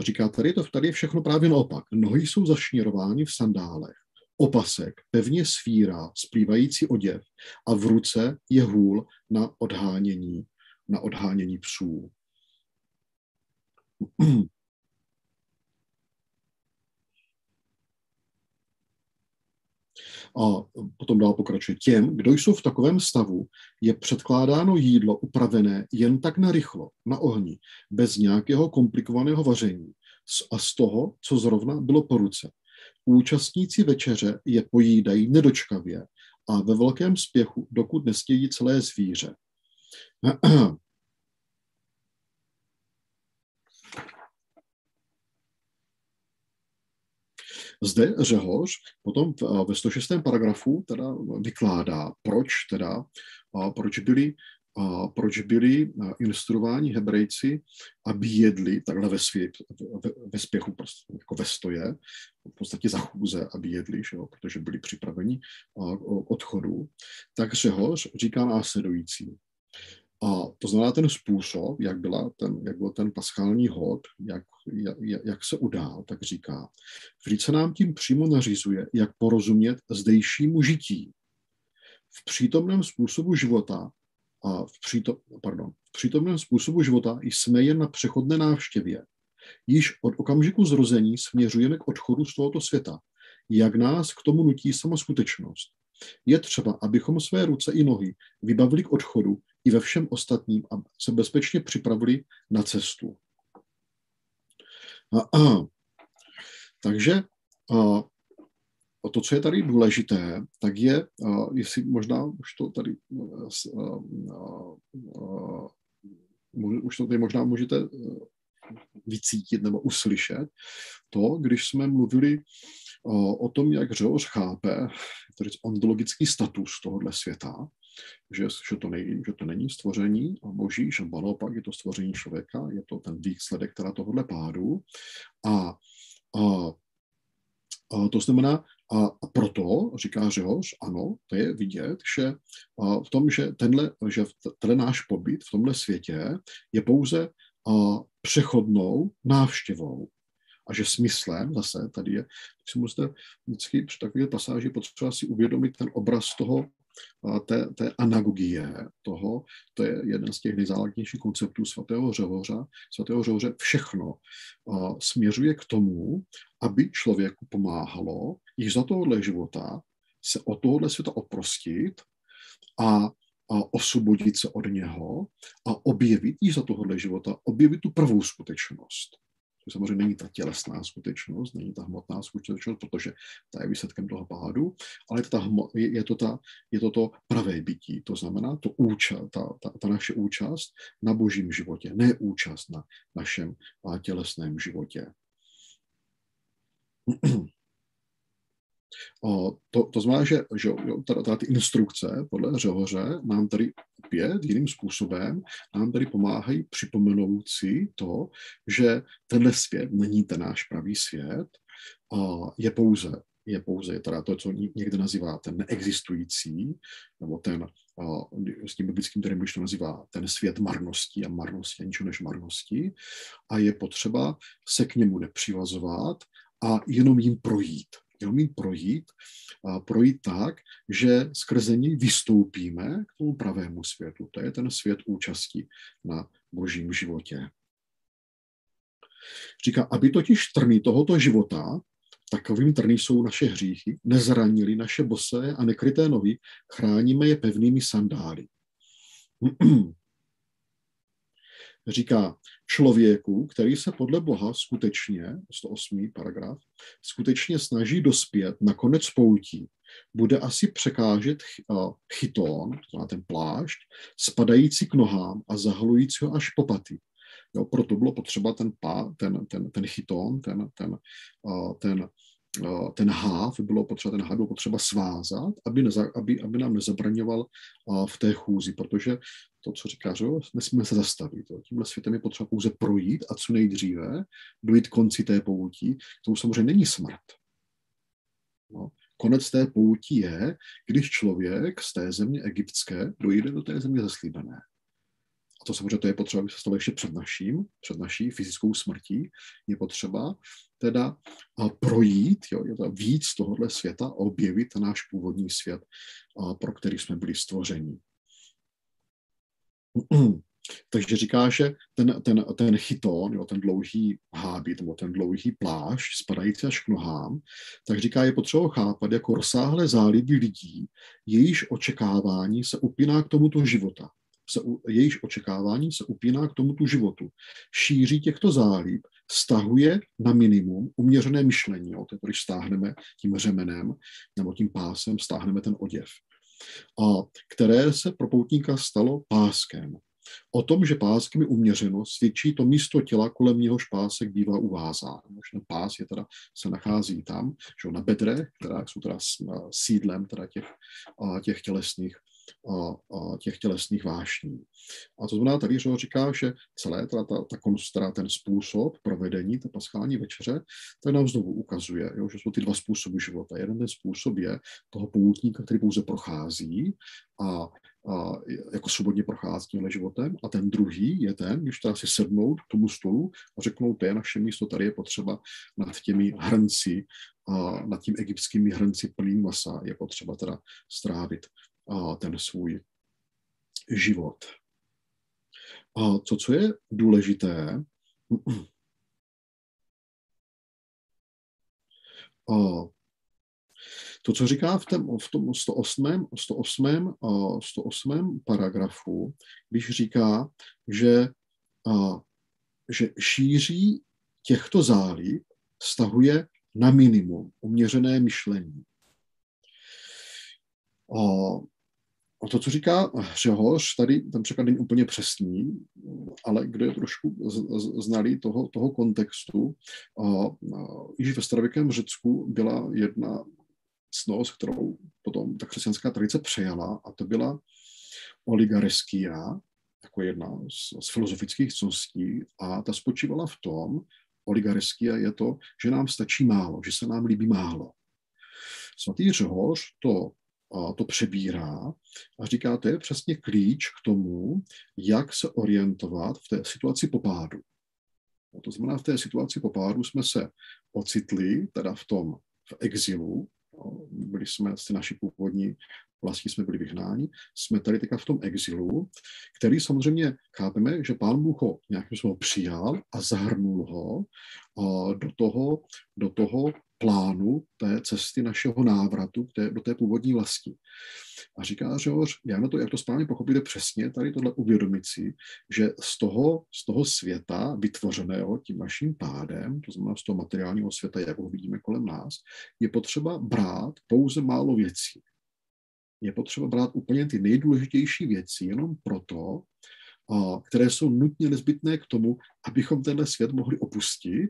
říká, tady je, to, tady je všechno právě naopak. Nohy jsou zašnírovány v sandálech, opasek pevně svírá splývající oděv a v ruce je hůl na odhánění, na odhánění psů. A potom dál pokračuje. Těm, kdo jsou v takovém stavu, je předkládáno jídlo upravené jen tak narychlo, na ohni, bez nějakého komplikovaného vaření a z toho, co zrovna bylo po ruce. Účastníci večeře je pojídají nedočkavě a ve velkém spěchu, dokud nestějí celé zvíře. Zde Řehoř potom ve sto šestém paragrafu teda vykládá, proč teda, proč byli, proč byli instruováni Hebrejci, aby jedli takhle ve, svě, ve, ve spěchu, prostě, jako ve stoje, v podstatě za chůze, aby jedli, že jo, protože byli připraveni k odchodu. Tak Řehoř říká následující. A to znamená ten způsob, jak, byla ten, jak byl ten paschální hod, jak, jak, jak se udál, tak říká. Vždyť se nám tím přímo nařizuje, jak porozumět zdejšímu žití. V přítomném způsobu života, a v, přítom, pardon, v přítomném způsobu života jsme jen na přechodné návštěvě. Již od okamžiku zrození směřujeme k odchodu z tohoto světa. Jak nás k tomu nutí sama skutečnost? Je třeba, abychom své ruce i nohy vybavili k odchodu i ve všem ostatním, aby se bezpečně připravili na cestu. A, a, takže a, to, co je tady důležité, tak je, a, jestli možná už to tady a, a, a, může, už to tady možná můžete vycítit nebo uslyšet, to, když jsme mluvili o tom, jak Řehoř chápe ontologický status tohohle světa, že, že, to nej, že to není stvoření a boží, že naopak je to stvoření člověka, je to ten výsledek teda tohohle pádu. A, a, a to znamená, a, a proto, říká Řehoř, ano, to je vidět, že v tom, že tenhle, že tenhle náš pobyt v tomhle světě je pouze a, přechodnou návštěvou. A že smyslem zase tady je, si musíte vždycky při takové pasáži potřeba si uvědomit ten obraz toho, té, té anagogie toho, to je jeden z těch nejzákladnějších konceptů svatého Řehoře, svatého Řehoře všechno a, směřuje k tomu, aby člověku pomáhalo již za tohohle života se od tohohle světa oprostit a a osvobodit se od něho a objevit již za tohohle života, objevit tu prvou skutečnost. To samozřejmě není ta tělesná skutečnost, není ta hmotná skutečnost, protože ta je výsledkem toho pádu, ale je to, ta, je to, ta, je to, to pravé bytí, to znamená to účast, ta, ta, ta naše účast na božím životě, ne účast na našem tělesném životě. To, to znamená, že, že tady ty instrukce podle Řehoře nám tady opět jiným způsobem nám tady pomáhají připomenout si to, že tenhle svět není ten náš pravý svět, je pouze, je pouze teda to, co někde nazývá ten neexistující, nebo ten, s tím biblickým termínem to nazývá ten svět marnosti a marnosti a ničeho než marnosti, a je potřeba se k němu nepřivazovat a jenom jim projít. Jenom jim projít, a projít tak, že skrze něj vystoupíme k tomu pravému světu. To je ten svět účasti na božím životě. Říká, aby totiž trny tohoto života, takovým trny jsou naše hříchy, nezranili naše bosé a nekryté nohy, chráníme je pevnými sandály. Říká, člověku, který se podle Boha skutečně, sto osmý paragraf, skutečně snaží dospět na konec poutí, bude asi překážet chytón, to má ten plášť, spadající k nohám a zahalující ho až po paty. Jo, proto bylo potřeba ten, pá, ten, ten, ten chytón, ten, ten, ten, ten háv, bylo potřeba, ten háv bylo potřeba svázat, aby, neza, aby, aby nám nezabraňoval v té chůzi, protože to, co říká, že nesmíme se zastavit. Jo. Tímhle světem je potřeba pouze projít a co nejdříve dojít konci té poutí. To samozřejmě není smrt. No. Konec té poutí je, když člověk z té země egyptské dojde do té země zaslíbené. A to samozřejmě to je potřeba, aby se stalo ještě před naším, před naší fyzickou smrtí. Je potřeba teda projít, jo, je to víc tohohle světa, objevit náš původní svět, pro který jsme byli stvořeni. Takže říká, že ten, ten, ten chytón, jo, ten dlouhý hábit, nebo ten dlouhý plášť, spadající až k nohám, tak říká, je potřeba chápat jako rozsáhlé záliby lidí, jejíž očekávání se upíná k tomuto života. Se, jejíž očekávání se upíná k tomuto životu. Šíří těchto zálib, stahuje na minimum uměřené myšlení, jo, to je to, když stáhneme tím řemenem nebo tím pásem, stáhneme ten oděv. A které se pro poutníka stalo páskem. O tom, že páskem je uměřeno, svědčí to místo těla, kolem něhož pásek bývá uvázán. Ten pás je teda, se nachází tam, že na bedrech, která jsou teda sídlem teda těch, těch, tělesných, těch tělesných vášní. A to znamená, tady Řehoř říká, že celé teda ta, ta konstra, ten způsob provedení té paschální večeře, tak nám znovu ukazuje, jo, že jsou ty dva způsoby života. Jeden ten způsob je toho poutníka, který pouze prochází a a jako svobodně prochází tímhle životem. A ten druhý je ten, když teda si sednout k tomu stolu a řeknou, to je naše místo, tady je potřeba nad těmi hrnci, a nad tím egyptskými hrnci plným masa je potřeba teda strávit a ten svůj život. A to, co je důležité, a to, co říká v, tém, v tom sto osmém paragrafu, když říká, že, a, že šíří těchto zálib, stahuje na minimum uměřené myšlení. A, a to, co říká Řehoř, tady ten překlad není úplně přesný, ale kdo je trošku znalý toho, toho kontextu, a, a, již ve starověkém Řecku byla jedna cnost, kterou potom ta křesťanská tradice přejala, a to byla oligareskia, jako jedna z, z filozofických cností, a ta spočívala v tom, oligareskia je to, že nám stačí málo, že se nám líbí málo. Svatý Řehoř to, to přebírá a říká, to je přesně klíč k tomu, jak se orientovat v té situaci po pádu. No to znamená, v té situaci po pádu jsme se ocitli, teda v tom v exilu, byli jsme z naší původní vlasti, jsme byli vyhnáni, jsme tady teďka v tom exilu, který samozřejmě chápeme, že Pán Bůh ho nějakým způsobem přijal a zahrnul ho do toho, do toho plánu té cesty našeho návratu té, do té původní vlasti. A říká Řehoř, já na to, jak to správně pochopíte přesně, tady tohle uvědomit si, že z toho, z toho světa vytvořeného tím naším pádem, to znamená z toho materiálního světa, jak ho vidíme kolem nás, je potřeba brát pouze málo věcí. Je potřeba brát úplně ty nejdůležitější věci, jenom proto, které jsou nutně nezbytné k tomu, abychom tenhle svět mohli opustit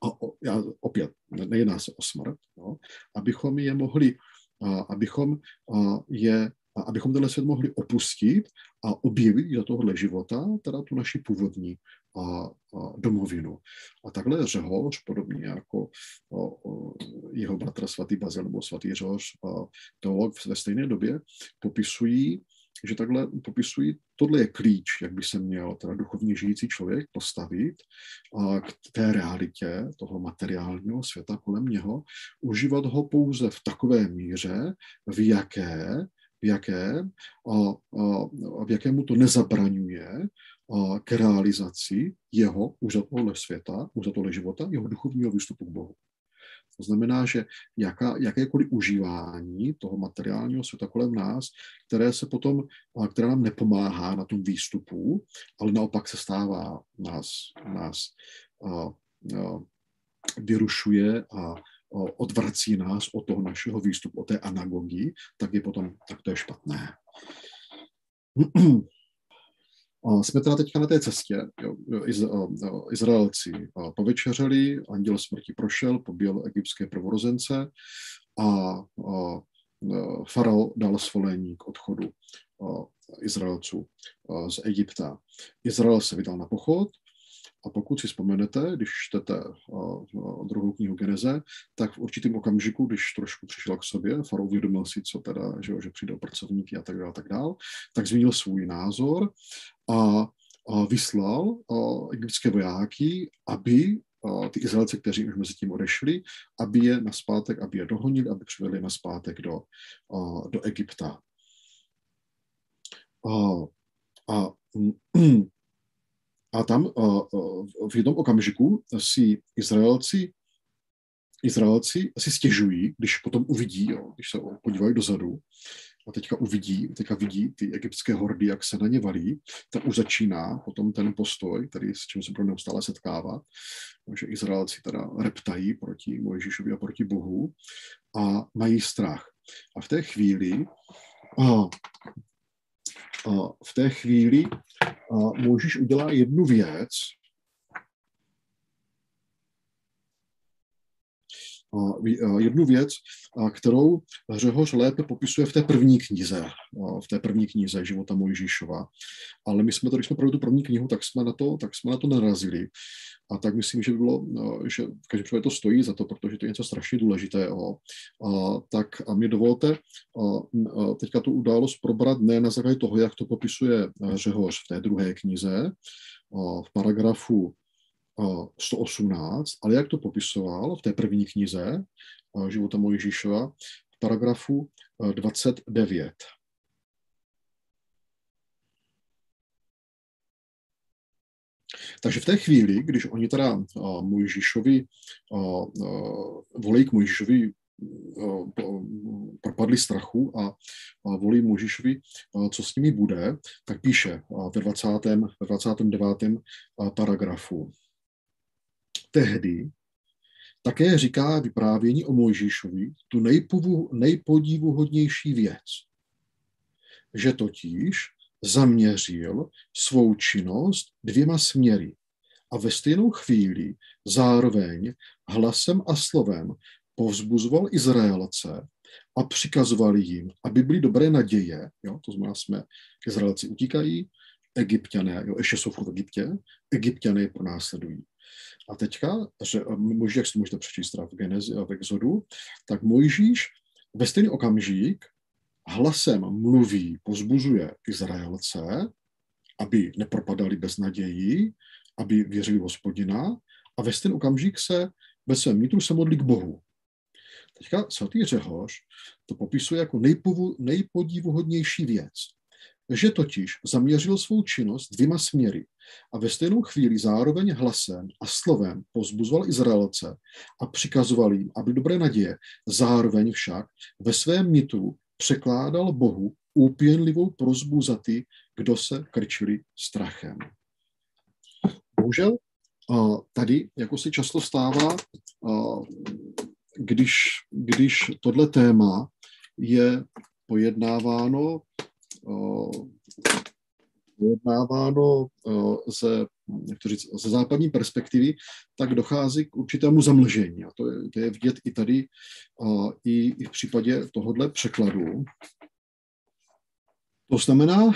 o, o, já, opět, nejedná se o smrt, no, abychom je mohli, a, abychom a, je a abychom tenhle svět mohli opustit a objevit do tohohle života teda tu naši původní a, a domovinu. A takhle Řehoř, podobně jako a, a jeho bratr svatý Bazil nebo svatý Řehoř, teolog ve stejné době, popisují, že takhle popisují, tohle je klíč, jak by se měl teda duchovně žijící člověk postavit a k té realitě toho materiálního světa kolem něho, užívat ho pouze v takové míře, v jaké v jakém, a, a, a v jakému to nezabraňuje a k realizaci jeho úřadného světa, úřadného života, jeho duchovního výstupu k Bohu. To znamená, že jaká, jakékoliv užívání toho materiálního světa kolem nás, které se potom, které nám nepomáhá na tom výstupu, ale naopak se stává nás, nás a, a, vyrušuje a odvrací nás od toho našeho výstupu, od té anagogii, tak je potom, tak to je špatné. Jsme teda teďka na té cestě. Izraelci povečeřeli, anděl smrti prošel, pobíl egyptské prvorozence a farao dal svolení k odchodu Izraelců z Egypta. Izrael se vydal na pochod. A pokud si vzpomenete, když čtete druhou knihu Geneze, tak v určitém okamžiku, když trošku přišel k sobě, farou uvědomil si, co teda, že, že přijde pracovníky a tak dále, tak dále, tak změnil svůj názor a, a vyslal a, egyptské vojáky, aby a, ty Izraelce, kteří už mezi tím odešli, aby je naspátek, aby je dohonili, aby přivedli naspátek do, a, do Egypta. A, a A tam v jednom okamžiku si Izraelci, Izraelci si stěžují, když potom uvidí, jo, když se podívají dozadu a teďka uvidí, teďka vidí ty egyptské hordy, jak se na ně valí, tak už začíná potom ten postoj, který s čím se pro neustále setkává, že Izraelci teda reptají proti Mojžíšovi a proti Bohu a mají strach. A v té chvíli a, a v té chvíli Mojžíš udělá jednu věc, jednu věc, kterou Řehoř lépe popisuje v té první knize, v té první knize života Mojžíšova. Ale my jsme, když jsme provedli tu první knihu, tak jsme na to, tak jsme na to narazili. A tak myslím, že by bylo, že v každém případě to stojí za to, protože to je něco strašně důležitého. A, tak a mě dovolte a, a teďka tu událost probrat ne na základě toho, jak to popisuje Řehoř v té druhé knize, v paragrafu sto osmnáct, ale jak to popisoval v té první knize života Mojžíšova v paragrafu dvacet devět. Takže v té chvíli, když oni teda Mojžíšovi, volí k Mojžíšovi, propadli strachu a volí Mojžíšovi, co s nimi bude, tak píše ve, dvacátém, ve dvacátém devátém paragrafu. Tehdy také říká vyprávění o Mojžíšovi tu nejpodívuhodnější věc, že totiž zaměřil svou činnost dvěma směry a ve stejnou chvíli zároveň hlasem a slovem povzbuzoval Izraelce a přikazoval jim, aby byly dobré naděje, jo, to znamená, jsme Izraelci utíkají, Egypťané, jo, ještě jsou v Egyptě, Egypťané pronásledují. A teďka, že Mojžíš, jak si můžete přečíst v Genezi a v Exodu, tak Mojžíš ve stejný okamžik hlasem mluví, pozbuzuje Izraelce, aby nepropadali bez naději, aby věřili v Hospodina, a ve stejný okamžik se ve svém nitru se modlí k Bohu. Teďka svatý Řehoř to popisuje jako nejpovu, nejpodívuhodnější věc, že totiž zaměřil svou činnost dvěma směry a ve stejnou chvíli zároveň hlasem a slovem povzbuzoval Izraelce a přikazoval jim, aby dobré naděje, zároveň však ve svém nitru překládal Bohu úpěnlivou prosbu za ty, kdo se krčili strachem. Bohužel tady, jako se často stává, když, když tohle téma je pojednáváno, pojednáváno ze jak to říct, ze západní perspektivy, tak dochází k určitému zamlžení. A to je, to je vidět i tady, a i, i v případě tohohle překladu. To znamená, a,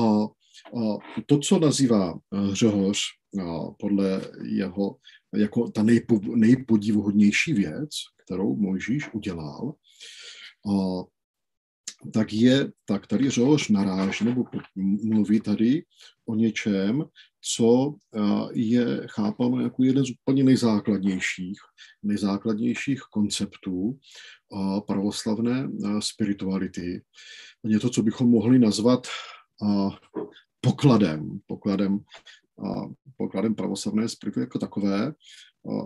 a to, co nazývá Řehoř podle jeho, jako ta nejpo, nejpodivuhodnější věc, kterou Mojžíš udělal, a, tak je, tak tady Řehoř naráží, nebo mluví tady o něčem, co je chápáno jako jeden z úplně nejzákladnějších, nejzákladnějších konceptů pravoslavné spirituality. Něco, co bychom mohli nazvat pokladem, pokladem, pokladem pravoslavné spirituality jako takové,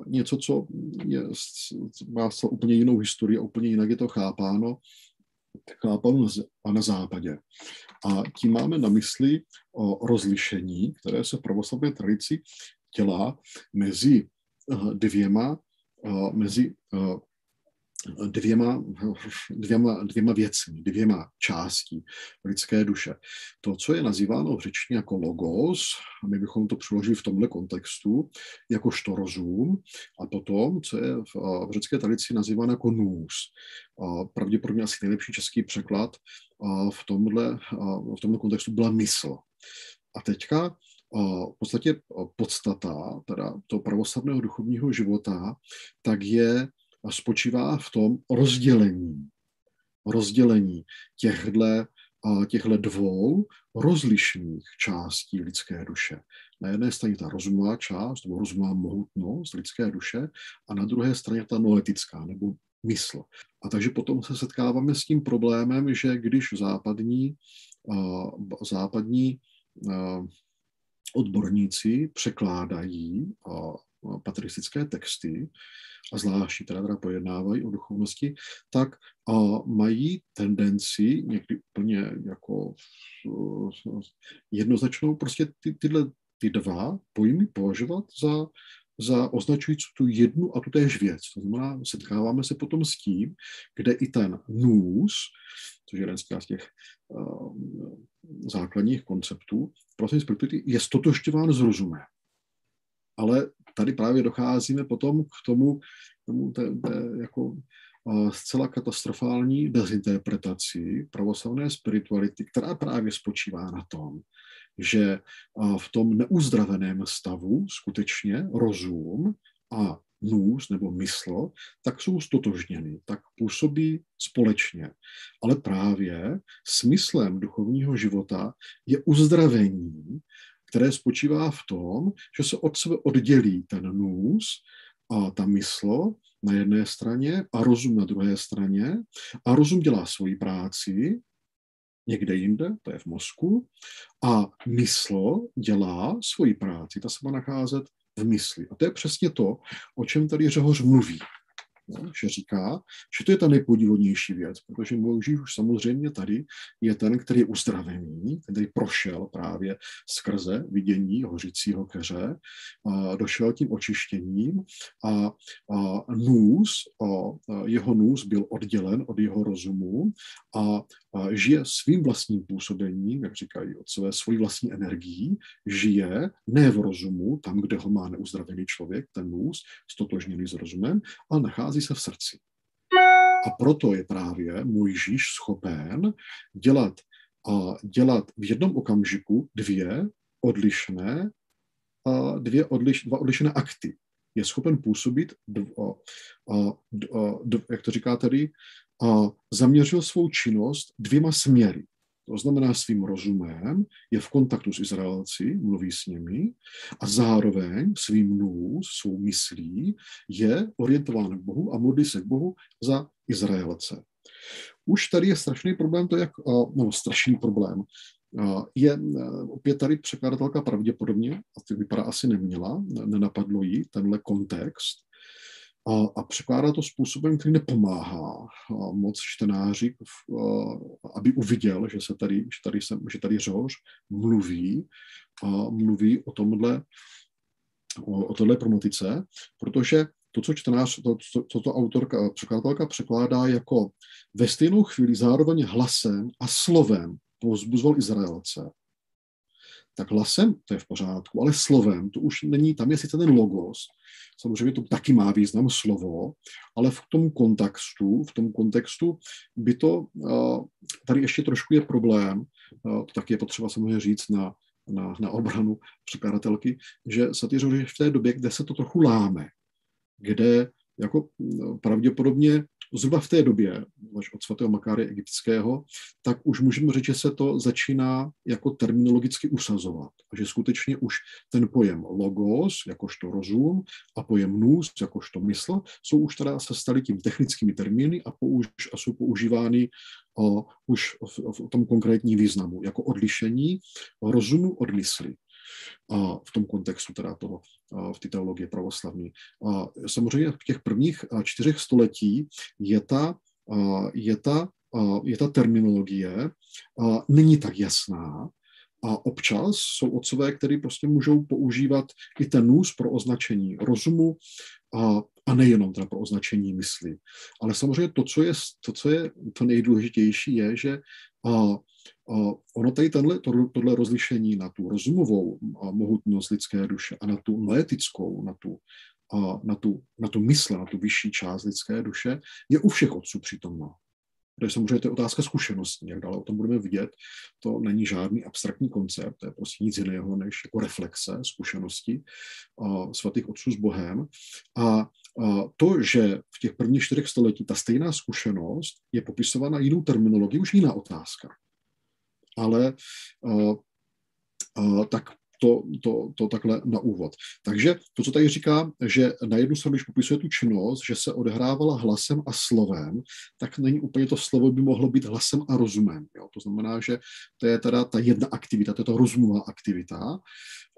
něco, co je, má úplně jinou historii a úplně jinak je to chápáno, chápal a na západě. A tím máme na mysli o rozlišení, které se v pravoslavné tradici dělá mezi dvěma, mezi dvěma, dvěma, dvěma věcmi, dvěma částí lidské duše. To, co je nazýváno v řečtině jako logos, a my bychom to přiložili v tomhle kontextu, jakožto rozum, a potom, co je v řecké tradici nazýváno jako nous. Pravděpodobně asi nejlepší český překlad v tomhle, v tomhle kontextu byla mysl. A teďka v podstatě podstata teda toho pravoslavného duchovního života, tak je a spočívá v tom rozdělení, rozdělení těchto dvou rozlišných částí lidské duše. Na jedné straně ta rozumová část, nebo rozumová mohutnost lidské duše, a na druhé straně ta noetická, nebo mysl. A takže potom se setkáváme s tím problémem, že když západní, západní odborníci překládají patristické texty, a zvláště teda, teda pojednávají o duchovnosti, tak a mají tendenci někdy úplně jako jednoznačnou prostě ty, tyhle ty dva pojmy považovat za, za označující tu jednu a tu též věc. To znamená, setkáváme se potom s tím, kde i ten nous, což je jeden z těch uh, základních konceptů, prostě je stotožňován s rozumem. Ale tady právě docházíme potom k tomu, k tomu té, té, jako zcela katastrofální dezinterpretaci pravoslavné spirituality, která právě spočívá na tom, že v tom neuzdraveném stavu skutečně rozum a nous nebo mysl, tak jsou stotožněny, tak působí společně. Ale právě smyslem duchovního života je uzdravení, které spočívá v tom, že se od sebe oddělí ten nous a ta mysl na jedné straně a rozum na druhé straně. A rozum dělá svoji práci někde jinde, to je v mozku, a mysl dělá svoji práci, ta se má nacházet v mysli. A to je přesně to, o čem tady Řehoř mluví. No, že říká, že to je ta nejpodivnější věc, protože Mojžíš už samozřejmě tady je ten, který je uzdravený, který prošel právě skrze vidění hořícího keře, a došel tím očištěním a, a nous, a jeho nous byl oddělen od jeho rozumu a, a žije svým vlastním působením, jak říkají otcové, svojí vlastní energií, žije ne v rozumu, tam, kde ho má neuzdravený člověk, ten nous, stotožněný s rozumem, a nachází se v srdci. A proto je právě Mojžíš schopen dělat, a dělat v jednom okamžiku dvě odlišné, a dvě odliš, dva odlišné akty. Je schopen působit, dv, a, a, dv, jak to říká tady, a zaměřil svou činnost dvěma směry. To znamená svým rozumem, je v kontaktu s Izraelci, mluví s nimi a zároveň svým nous, svou myslí, je orientován k Bohu a modlí se k Bohu za Izraelce. Už tady je strašný problém, to je jak, no strašný problém, je opět tady překladatelka pravděpodobně, a to vypadá asi neměla, nenapadlo jí tenhle kontext, a překládá to způsobem, který nepomáhá moc čtenáři, aby uviděl, že, se tady, že, tady, se, že tady Řehoř mluví, mluví o tomhle, o téhle problematice, protože to, co čtenář, to, co to autorka, překladatelka překládá jako ve stejnou chvíli zároveň hlasem a slovem povzbuzoval Izraelce, tak hlasem to je v pořádku, ale slovem to už není, tam je sice ten logos, samozřejmě to taky má význam slovo, ale v tom kontextu, v tom kontextu by to, tady ještě trošku je problém, to taky je potřeba samozřejmě říct na, na, na obranu překladatelky, že satiřoři v té době, kde se to trochu láme, kde jako pravděpodobně zhruba v té době, až od svatého Makárie egyptského, tak už můžeme říct, že se to začíná jako terminologicky usazovat. A že skutečně už ten pojem logos, jakožto rozum, a pojem nous, jakožto mysl, jsou už teda se staly tím technickými termíny a, použ, a jsou používány o, už v, v tom konkrétním významu, jako odlišení rozumu od mysli. A v tom kontextu teda toho, v té teologii pravoslavní. A samozřejmě v těch prvních čtyřech století je ta, je ta, je ta terminologie není tak jasná a občas jsou otcové, kteří prostě můžou používat i ten nous pro označení rozumu a, a nejenom teda pro označení mysli. Ale samozřejmě to, co je to, co je to nejdůležitější, je, že a, Uh, ono tady tenhle, to, tohle rozlišení na tu rozumovou uh, mohutnost lidské duše a na tu noetickou, na tu, uh, na, tu, na tu mysl, na tu vyšší část lidské duše, je u všech otců přítomná. Protože samozřejmě to je otázka zkušenostní, jak dále o tom budeme vidět. To není žádný abstraktní koncept, to je prostě nic jiného než jako reflexe zkušenosti uh, svatých otců s Bohem. A uh, to, že v těch prvních čtyřech století ta stejná zkušenost je popisována jinou terminologií, už jiná otázka. Ale uh, uh, tak to, to, to takhle na úvod. Takže to, co tady říkám, že na jednu stranu, když popisuje tu činnost, že se odehrávala hlasem a slovem, tak není úplně to slovo, by mohlo být hlasem a rozumem. Jo? To znamená, že to je teda ta jedna aktivita, to je ta rozumová aktivita.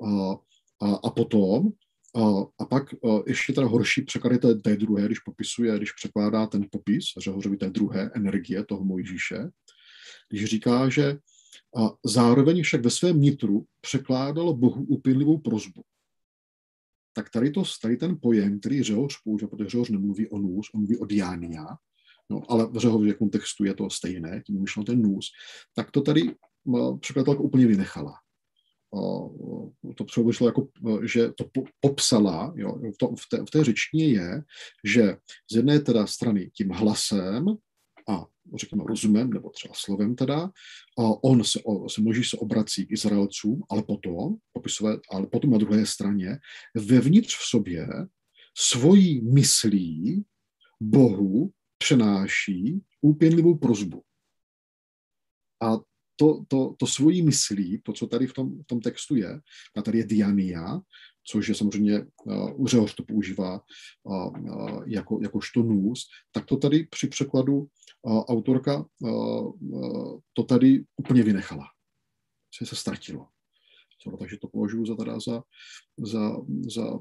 Uh, a, a potom, uh, a pak uh, ještě teda horší překlady té, té druhé, když popisuje, když překládá ten popis, Řehořovi té druhé energie toho Mojžíše, když říká, že a zároveň však ve svém nitru překládalo Bohu upínlivou prosbu. Tak tady, to, tady ten pojem, který Řehoř použil, protože Řehoř nemluví o nous, on mluví o diánia, no, ale v Řehořově kontextu je to stejné, tím myšlel ten nous, tak to tady překladatelka úplně vynechala. To přeložilo jako, že to popsala, jo, to v, té, v té řečtině je, že z jedné teda strany tím hlasem a řekněme rozumem, nebo třeba slovem teda, a on se, o, se Mojžíš se obrací k Izraelcům, ale potom, popisuje, ale potom na druhé straně, vevnitř v sobě svojí myslí Bohu přenáší úpěnlivou prosbu. A to, to, to svojí myslí, to, co tady v tom, v tom textu je, a tady je diania, což je samozřejmě, uh, Řehoř to používá uh, uh, jako, jako nous, tak to tady při překladu uh, autorka uh, uh, to tady úplně vynechala. Se se ztratilo. Co, no, takže to považuji za, teda za, za, za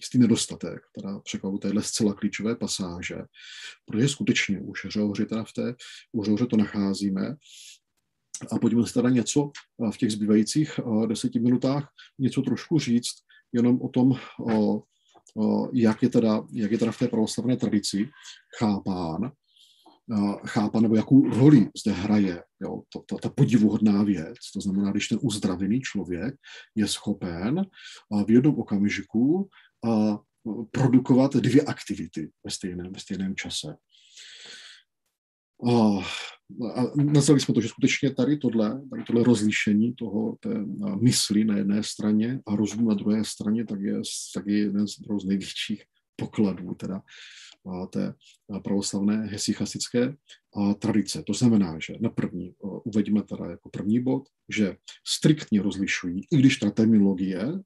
jistý nedostatek teda překladu téhle zcela klíčové pasáže, protože skutečně už Řehoře teda v té, u Řehoře to nacházíme. A pojďme se teda něco v těch zbývajících deseti minutách něco trošku říct jenom o tom, jak je teda, jak je teda v té pravoslavné tradici chápán, chápán nebo jakou roli zde hraje, jo, to, to, ta podivuhodná věc. To znamená, když ten uzdravený člověk je schopen v jednom okamžiku produkovat dvě aktivity ve stejném, ve stejném čase. A nazvali jsme to, že skutečně tady tohle, tady tohle rozlišení toho té mysli na jedné straně a rozumu na druhé straně, tak je, tak je jeden z největších pokladů teda té pravoslavné hesychastické tradice. To znamená, že na první uvedíme teda jako první bod, že striktně rozlišují, i když ta terminologie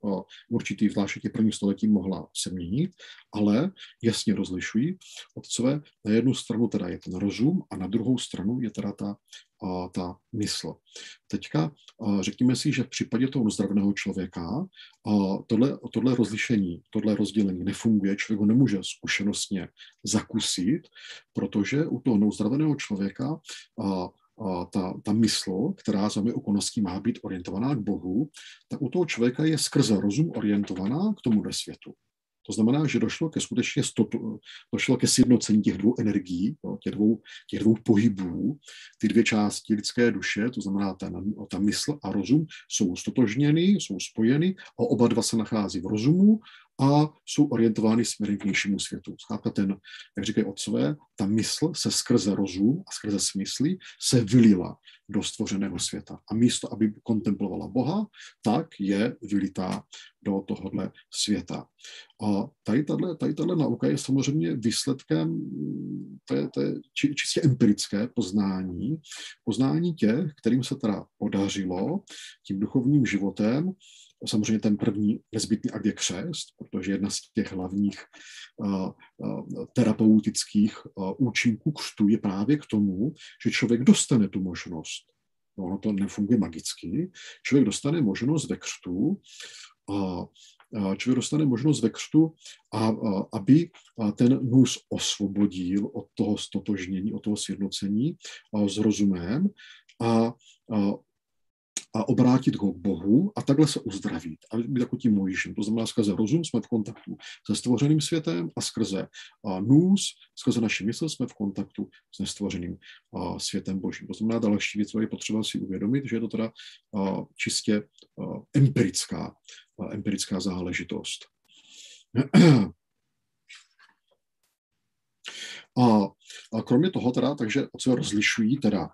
určitý zvláště první století mohla se měnit, ale jasně rozlišují otcové. Na jednu stranu teda je ten rozum a na druhou stranu je teda ta, ta mysl. Teďka řekněme si, že v případě toho uzdravného člověka tohle, tohle rozlišení, tohle rozdělení nefunguje, člověk ho nemůže zkušenostně zakusit, protože u toho neuzdraveného člověka a, a ta, ta mysl, která za mě okolností má být orientovaná k Bohu, tak u toho člověka je skrze rozum orientovaná k tomu světu. To To znamená, že došlo ke skutečně stotu, došlo ke sjednocení těch dvou energií, no, těch, dvou, těch dvou pohybů. Ty dvě části lidské duše, to znamená ta, ta mysl a rozum, jsou stotožněny, jsou spojeny a oba dva se nachází v rozumu a jsou orientovány směrem k vnějšímu světu. Zkrátka ten, jak říkají otcové, ta mysl se skrze rozum a skrze smysly se vylila do stvořeného světa. A místo, aby kontemplovala Boha, tak je vylitá do tohohle světa. A tady tato, tady tato nauka je samozřejmě výsledkem, to je, to je či, čistě empirické poznání, poznání těch, kterým se teda podařilo tím duchovním životem. Samozřejmě ten první nezbytný akt je křest, protože jedna z těch hlavních uh, uh, terapeutických uh, účinků křtu je právě k tomu, že člověk dostane tu možnost. No, ono to nefunguje magicky. Člověk dostane možnost ve křtu, uh, uh, člověk dostane možnost ve křtu, a, uh, aby ten nůž osvobodil od toho stotožnění, od toho sjednocení uh, s rozumem a uh, a obrátit ho k Bohu a takhle se uzdravit. A být jako tím Mojžíšem. To znamená, skrze rozum jsme v kontaktu se stvořeným světem a skrze nous, skrze naši mysl jsme v kontaktu s nestvořeným světem Božím. To znamená, další věc, kterou je potřeba si uvědomit, že je to teda čistě empirická, empirická záležitost. A, a kromě toho teda, takže co rozlišují teda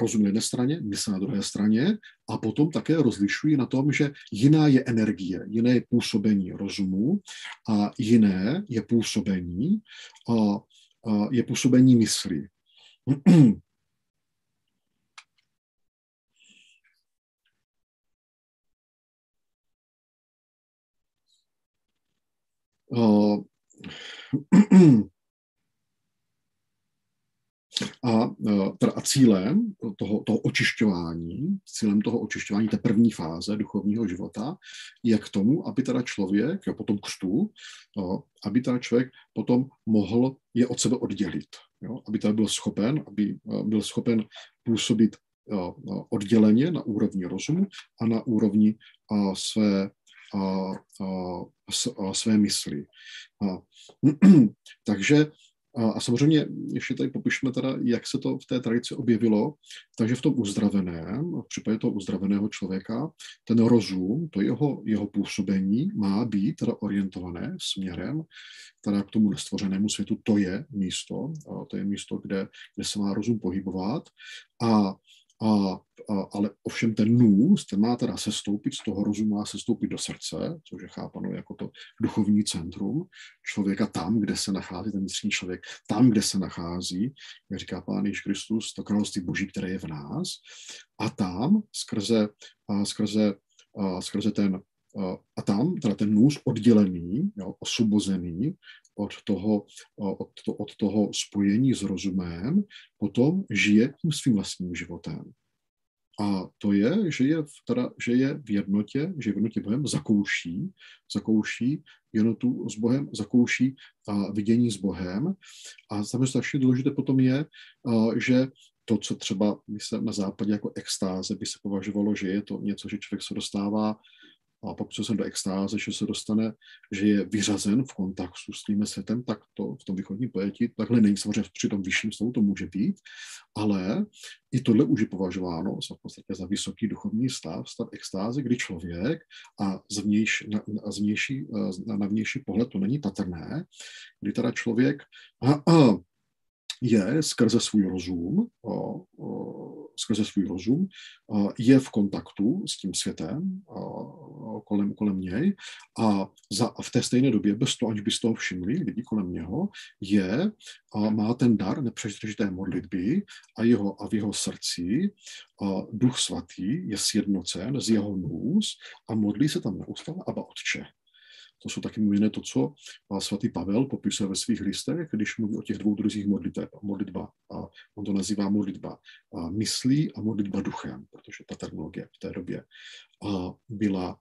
rozum na jedné straně, mysl na druhé straně a potom také rozlišují na tom, že jiná je energie, jiné je působení rozumu a jiné je působení, a, a je působení mysli. a, A, teda a cílem toho, toho očišťování, cílem toho očišťování té první fáze duchovního života je k tomu, aby teda člověk, jo, potom křtu, jo, aby teda člověk potom mohl je od sebe oddělit, jo, aby teda byl schopen, aby byl schopen působit jo, odděleně na úrovni rozumu a na úrovni a, své a, a, své mysli. A, takže a samozřejmě ještě tady popišme teda, jak se to v té tradici objevilo. Takže v tom uzdraveném, v případě toho uzdraveného člověka, ten rozum, to jeho, jeho působení má být teda orientované směrem teda k tomu nestvořenému světu. To je místo, to je místo, kde, kde se má rozum pohybovat. A A, a, ale ovšem ten nous, ten má teda sestoupit, z toho rozumu má sestoupit do srdce, což je chápano jako to duchovní centrum člověka tam, kde se nachází ten vnitřní člověk, tam, kde se nachází, jak říká Pán Ježíš Kristus, to království Boží, které je v nás, a tam skrze, a skrze, a skrze ten, a, a tam teda ten nous oddělený, jo, osvobozený, Od toho, od, to, od toho spojení s rozumem, potom žije tím svým vlastním životem. A to je, že je, v, teda, že je v jednotě, že v jednotě Bohem zakouší, zakouší jednotu s Bohem, zakouší a vidění s Bohem. A samozřejmě strašně důležité potom je, a, že to, co třeba myslím, na západě jako extáze by se považovalo, že je to něco, že člověk se dostává a pokud se do extáze, že se dostane, že je vyřazen v kontaktu s tím světem, tak to v tom východním pojetí, takhle není samozřejmě při tom vyšším stavu, to může být, ale i tohle už je považováno v podstatě za vysoký duchovní stav, stav extáze, kdy člověk a zvnější, na, na, zvnější, na vnější pohled to není patrné, kdy teda člověk a, a, je skrze svůj rozum, a, a, skrze svůj rozum, je v kontaktu s tím světem kolem, kolem něj a, za, a v té stejné době, bez toho, aniž by z toho všimli lidi kolem něho, je a má ten dar nepřetržité modlitby a, jeho, a v jeho srdci a Duch Svatý je sjednocen z jeho nous a modlí se tam neustále Abba Otče. To jsou taky mimo jiné to, co svatý Pavel popisuje ve svých listech, když mluví o těch dvou druzích modliteb, modlitba. A on to nazývá modlitba myslí a modlitba duchem, protože ta terminologie v té době byla,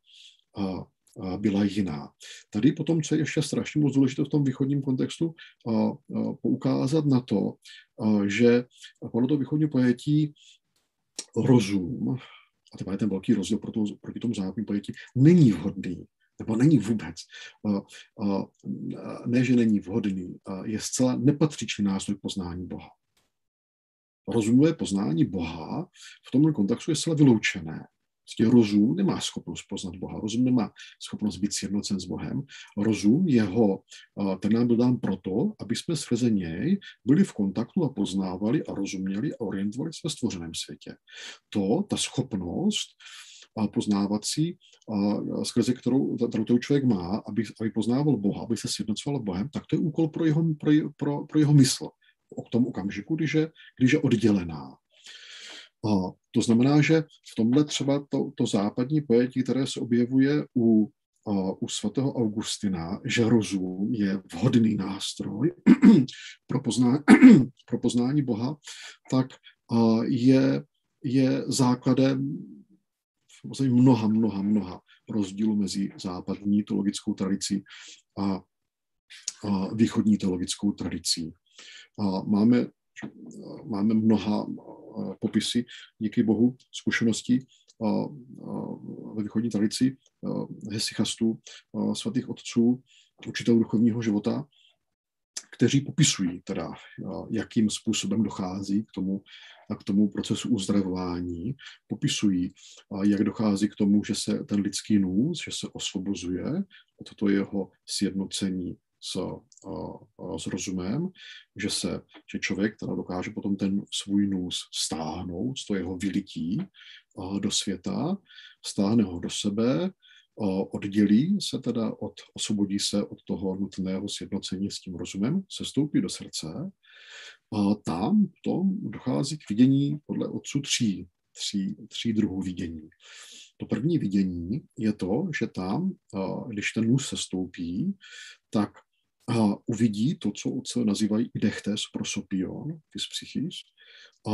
byla jiná. Tady potom, co je ještě strašně moc důležité v tom východním kontextu, poukázat na to, že podle toho východního pojetí rozum, a to je ten velký rozdíl proti tomu západnímu pojetí, není vhodný nebo není vůbec, ne, že není vhodný, je zcela nepatřičný nástroj poznání Boha. Rozumové poznání Boha v tomhle kontextu je zcela vyloučené. Prostě rozum nemá schopnost poznat Boha, rozum nemá schopnost být sjednocen s Bohem. Rozum jeho, ten nám dodám proto, aby jsme skrze něj byli v kontaktu a poznávali a rozuměli a orientovali se ve stvořeném světě. To, ta schopnost poznávací, skrze kterou, kterou člověk má, aby, aby poznával Boha, aby se sjednocoval Bohem, tak to je úkol pro jeho, pro, pro, pro jeho mysl. K tomu okamžiku, když je, když je oddělená. To znamená, že v tomhle třeba to, to západní pojetí, které se objevuje u, u svatého Augustina, že rozum je vhodný nástroj pro, pozná, pro poznání Boha, tak je, je základem mnoha, mnoha, mnoha rozdílů mezi západní teologickou tradicí a, a východní teologickou tradicí. A máme, máme mnoha popisy, díky Bohu, zkušeností ve východní tradici hesychastů, svatých otců, učitelů duchovního života, kteří popisují, teda, jakým způsobem dochází k tomu, k tomu procesu uzdravování. Popisují, jak dochází k tomu, že se ten lidský nůz, že se osvobozuje od toto jeho sjednocení S, s rozumem, že se že člověk teda dokáže potom ten svůj nůz stáhnout, to jeho vylití do světa, stáhne ho do sebe, oddělí se teda, od, osvobodí se od toho nutného sjednocení s tím rozumem, se stoupí do srdce. Tam potom dochází k vidění podle otců tří, tří, tří druhů vidění. To první vidění je to, že tam, když ten nůz se stoupí, tak a uvidí to, co otcové nazývají idechtes prosopion, tis psychis, a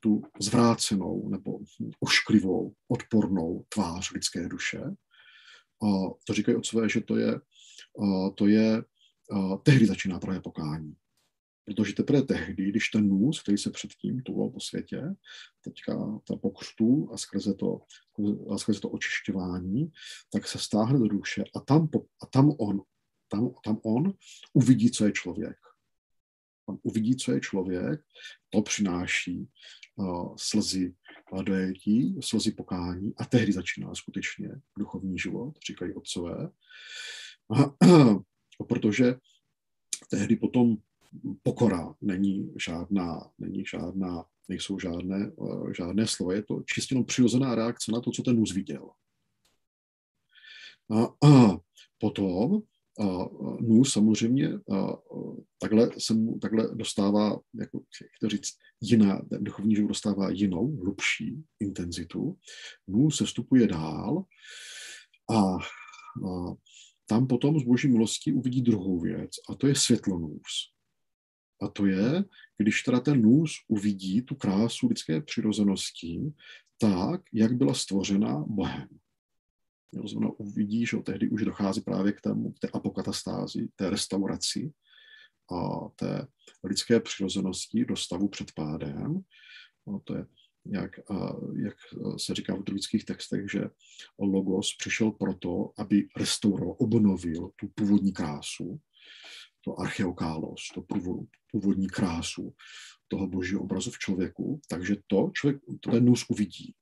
tu zvrácenou nebo ošklivou, odpornou tvář lidské duše. A to říkají otcové, že to je, a to je a tehdy začíná právě pokání. Protože teprve tehdy, když ten nůz, který se předtím tuval po světě, teďka ta pokřtu a skrze to, a skrze to očišťování, tak se stáhne do duše a tam, a tam on Tam, tam on uvidí, co je člověk. Tam uvidí, co je člověk, to přináší uh, slzy dojetí, slzy pokání a tehdy začíná skutečně duchovní život, říkají otcové. A, protože tehdy potom pokora není žádná, není žádná nejsou žádné, uh, žádné slova, je to čistě jenom přirozená reakce na to, co ten nůz viděl. A, a potom nůz samozřejmě takhle se mu takhle dostává, jako chtěl říct, jiná, duchovní život dostává jinou, hlubší intenzitu. Nůz se vstupuje dál a tam potom z boží milosti uvidí druhou věc a to je světlo nůz. A to je, když teda ten nůz uvidí tu krásu lidské přirozenosti tak, jak byla stvořena Bohem. Znamená, uvidí, že tehdy už dochází právě k, tému, k té apokatastázi, té restauraci a té lidské přirozenosti do stavu před pádem. No, to je, jak, jak se říká v liturgických textech, že Logos přišel proto, aby restauroval, obnovil tu původní krásu, to archeokálos, to původní krásu toho božího obrazu v člověku. Takže to člověk, ten nůz uvidí.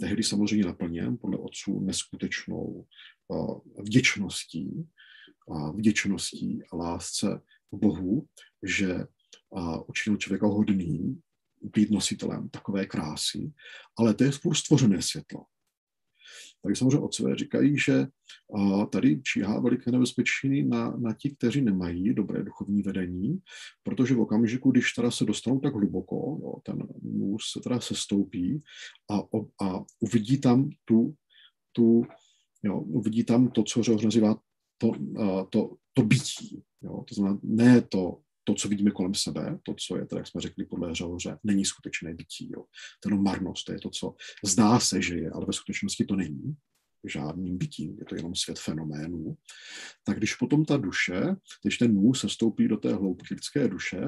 Tehdy samozřejmě naplněn podle otců neskutečnou vděčností, vděčností a lásce k Bohu, že učinil člověka hodným být nositelem takové krásy, ale to je spolu stvořené světlo. Takže samozřejmě otcové říkají, že tady číhá veliké nebezpečí na, na ti, kteří nemají dobré duchovní vedení, protože v okamžiku, když teda se dostanou tak hluboko, jo, ten nůz se teda sestoupí a, a uvidí tam tu, tu jo, uvidí tam to, co Řehoř nazývá to, to, to bytí. Jo, to znamená ne to, to, co vidíme kolem sebe, to, co je, teda, jak jsme řekli podle Řehoře, není skutečné bytí. Jo. Ten marnost, to je to, co zdá se, že je, ale ve skutečnosti to není. žádným bytím, je to jenom svět fenoménů, tak když potom ta duše, když ten muž se stoupí do té hloubky lidské duše,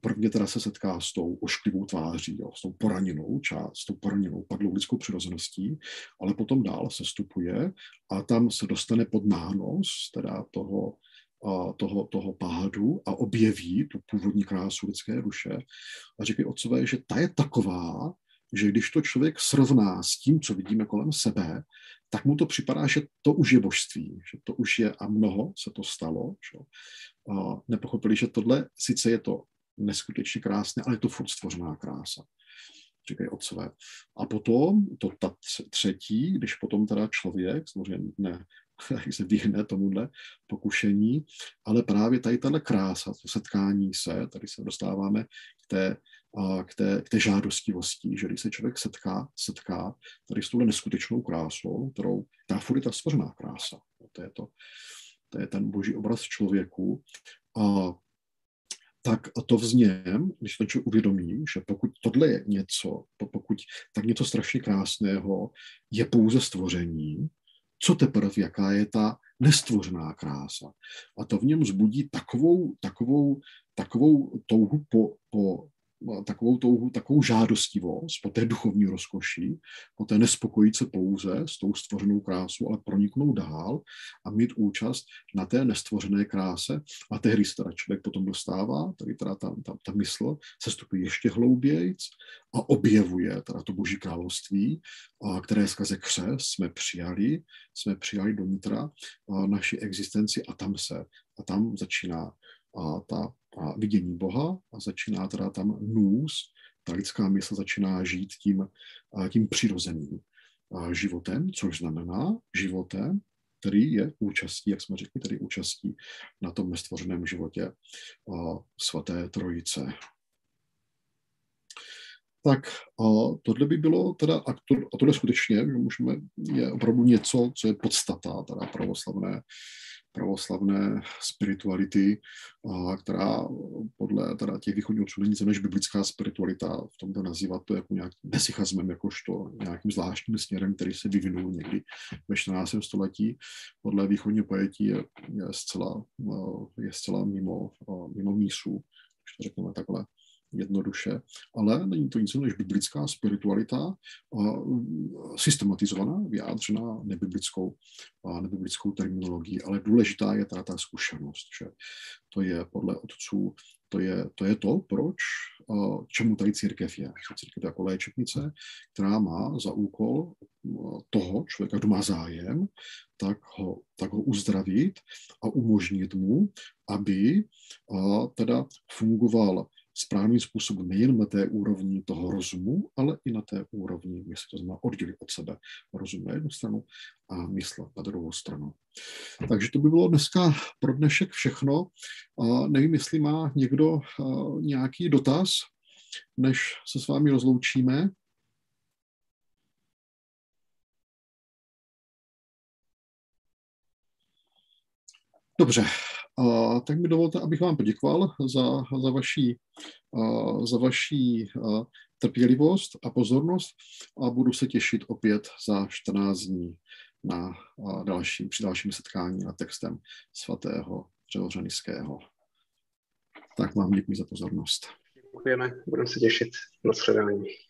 prvně teda se setká s tou ošklivou tváří, jo, s tou poraninou část, s tou poraninou padlou lidskou přirozeností, ale potom dál se stupuje a tam se dostane pod nános teda toho, a toho, toho pádu a objeví tu původní krásu lidské duše a říkají otcové, že ta je taková, že když to člověk srovná s tím, co vidíme kolem sebe, tak mu to připadá, že to už je božství, že to už je a mnoho se to stalo. Že? A nepochopili, že tohle, sice je to neskutečně krásné, ale je to furt stvořená krása, říkají otcové. A potom, to ta třetí, když potom teda člověk, samozřejmě ne, jak se vyhne tomuhle pokušení, ale právě tady tato krása, to setkání se, tady se dostáváme k té, k té, k té žádostivosti, že když se člověk setká, setká tady s touhle neskutečnou krásou, kterou ta furt je ta stvořená krása. To je, to, to je ten boží obraz člověku. A tak to v něm, když ten člověk uvědomí, že pokud tohle je něco, pokud tak něco strašně krásného je pouze stvoření, co teprve, jaká je ta nestvořená krása. A to v něm vzbudí takovou, takovou, takovou touhu po, po takovou touhu, takovou žádostivost po té duchovní rozkoši, po té nespokojit se pouze s tou stvořenou krásou, ale proniknout dál a mít účast na té nestvořené kráse. A tehdy se teda člověk potom dostává, tady teda tam, tam, ta mysl se stupí ještě hloubějc a objevuje teda to boží království, které skrze křest jsme přijali, jsme přijali do nitra naší existenci a tam se, a tam začíná a ta a vidění Boha a začíná teda tam nous, ta lidská mysl začíná žít tím, tím přirozeným životem, což znamená životem, který je účastí, jak jsme řekli, tedy účastí na tom nestvořeném životě svaté trojice. Tak tohle by bylo teda, a, to, a tohle skutečně, že můžeme, je opravdu něco, co je podstata teda pravoslavné, pravoslavné spirituality, která podle teda těch východních otců není než biblická spiritualita, v tomto nazývat to jako nějakým hesychasmem, jakožto nějakým zvláštním směrem, který se vyvinul někdy ve čtrnáctém století. Podle východního pojetí je, je, zcela, je zcela mimo, mimo mísu, když to řekneme takhle jednoduše, ale není to nic než biblická spiritualita systematizovaná, vyjádřená nebiblickou, nebiblickou terminologií, ale důležitá je ta, ta zkušenost, že to je podle otců, to je to, je to proč, čemu tady církev je. Církev je jako léčebnice, která má za úkol toho člověka, kdo má zájem, tak ho, tak ho uzdravit a umožnit mu, aby teda fungoval správným způsobem nejen na té úrovni toho rozumu, ale i na té úrovni mysli. To znamená oddělit od sebe rozum na jednu stranu a mysl na druhou stranu. Takže to by bylo dneska pro dnešek všechno. Nevím, jestli má někdo nějaký dotaz, než se s vámi rozloučíme. Dobře. A tak mi dovolte, abych vám poděkoval za, za vaši, a, za vaši a, trpělivost a pozornost a budu se těšit opět za čtrnáct dní na další, při dalším setkání nad textem svatého Řehoře Nysského. Tak vám děkuji za pozornost. Děkujeme, budeme se těšit na shledání.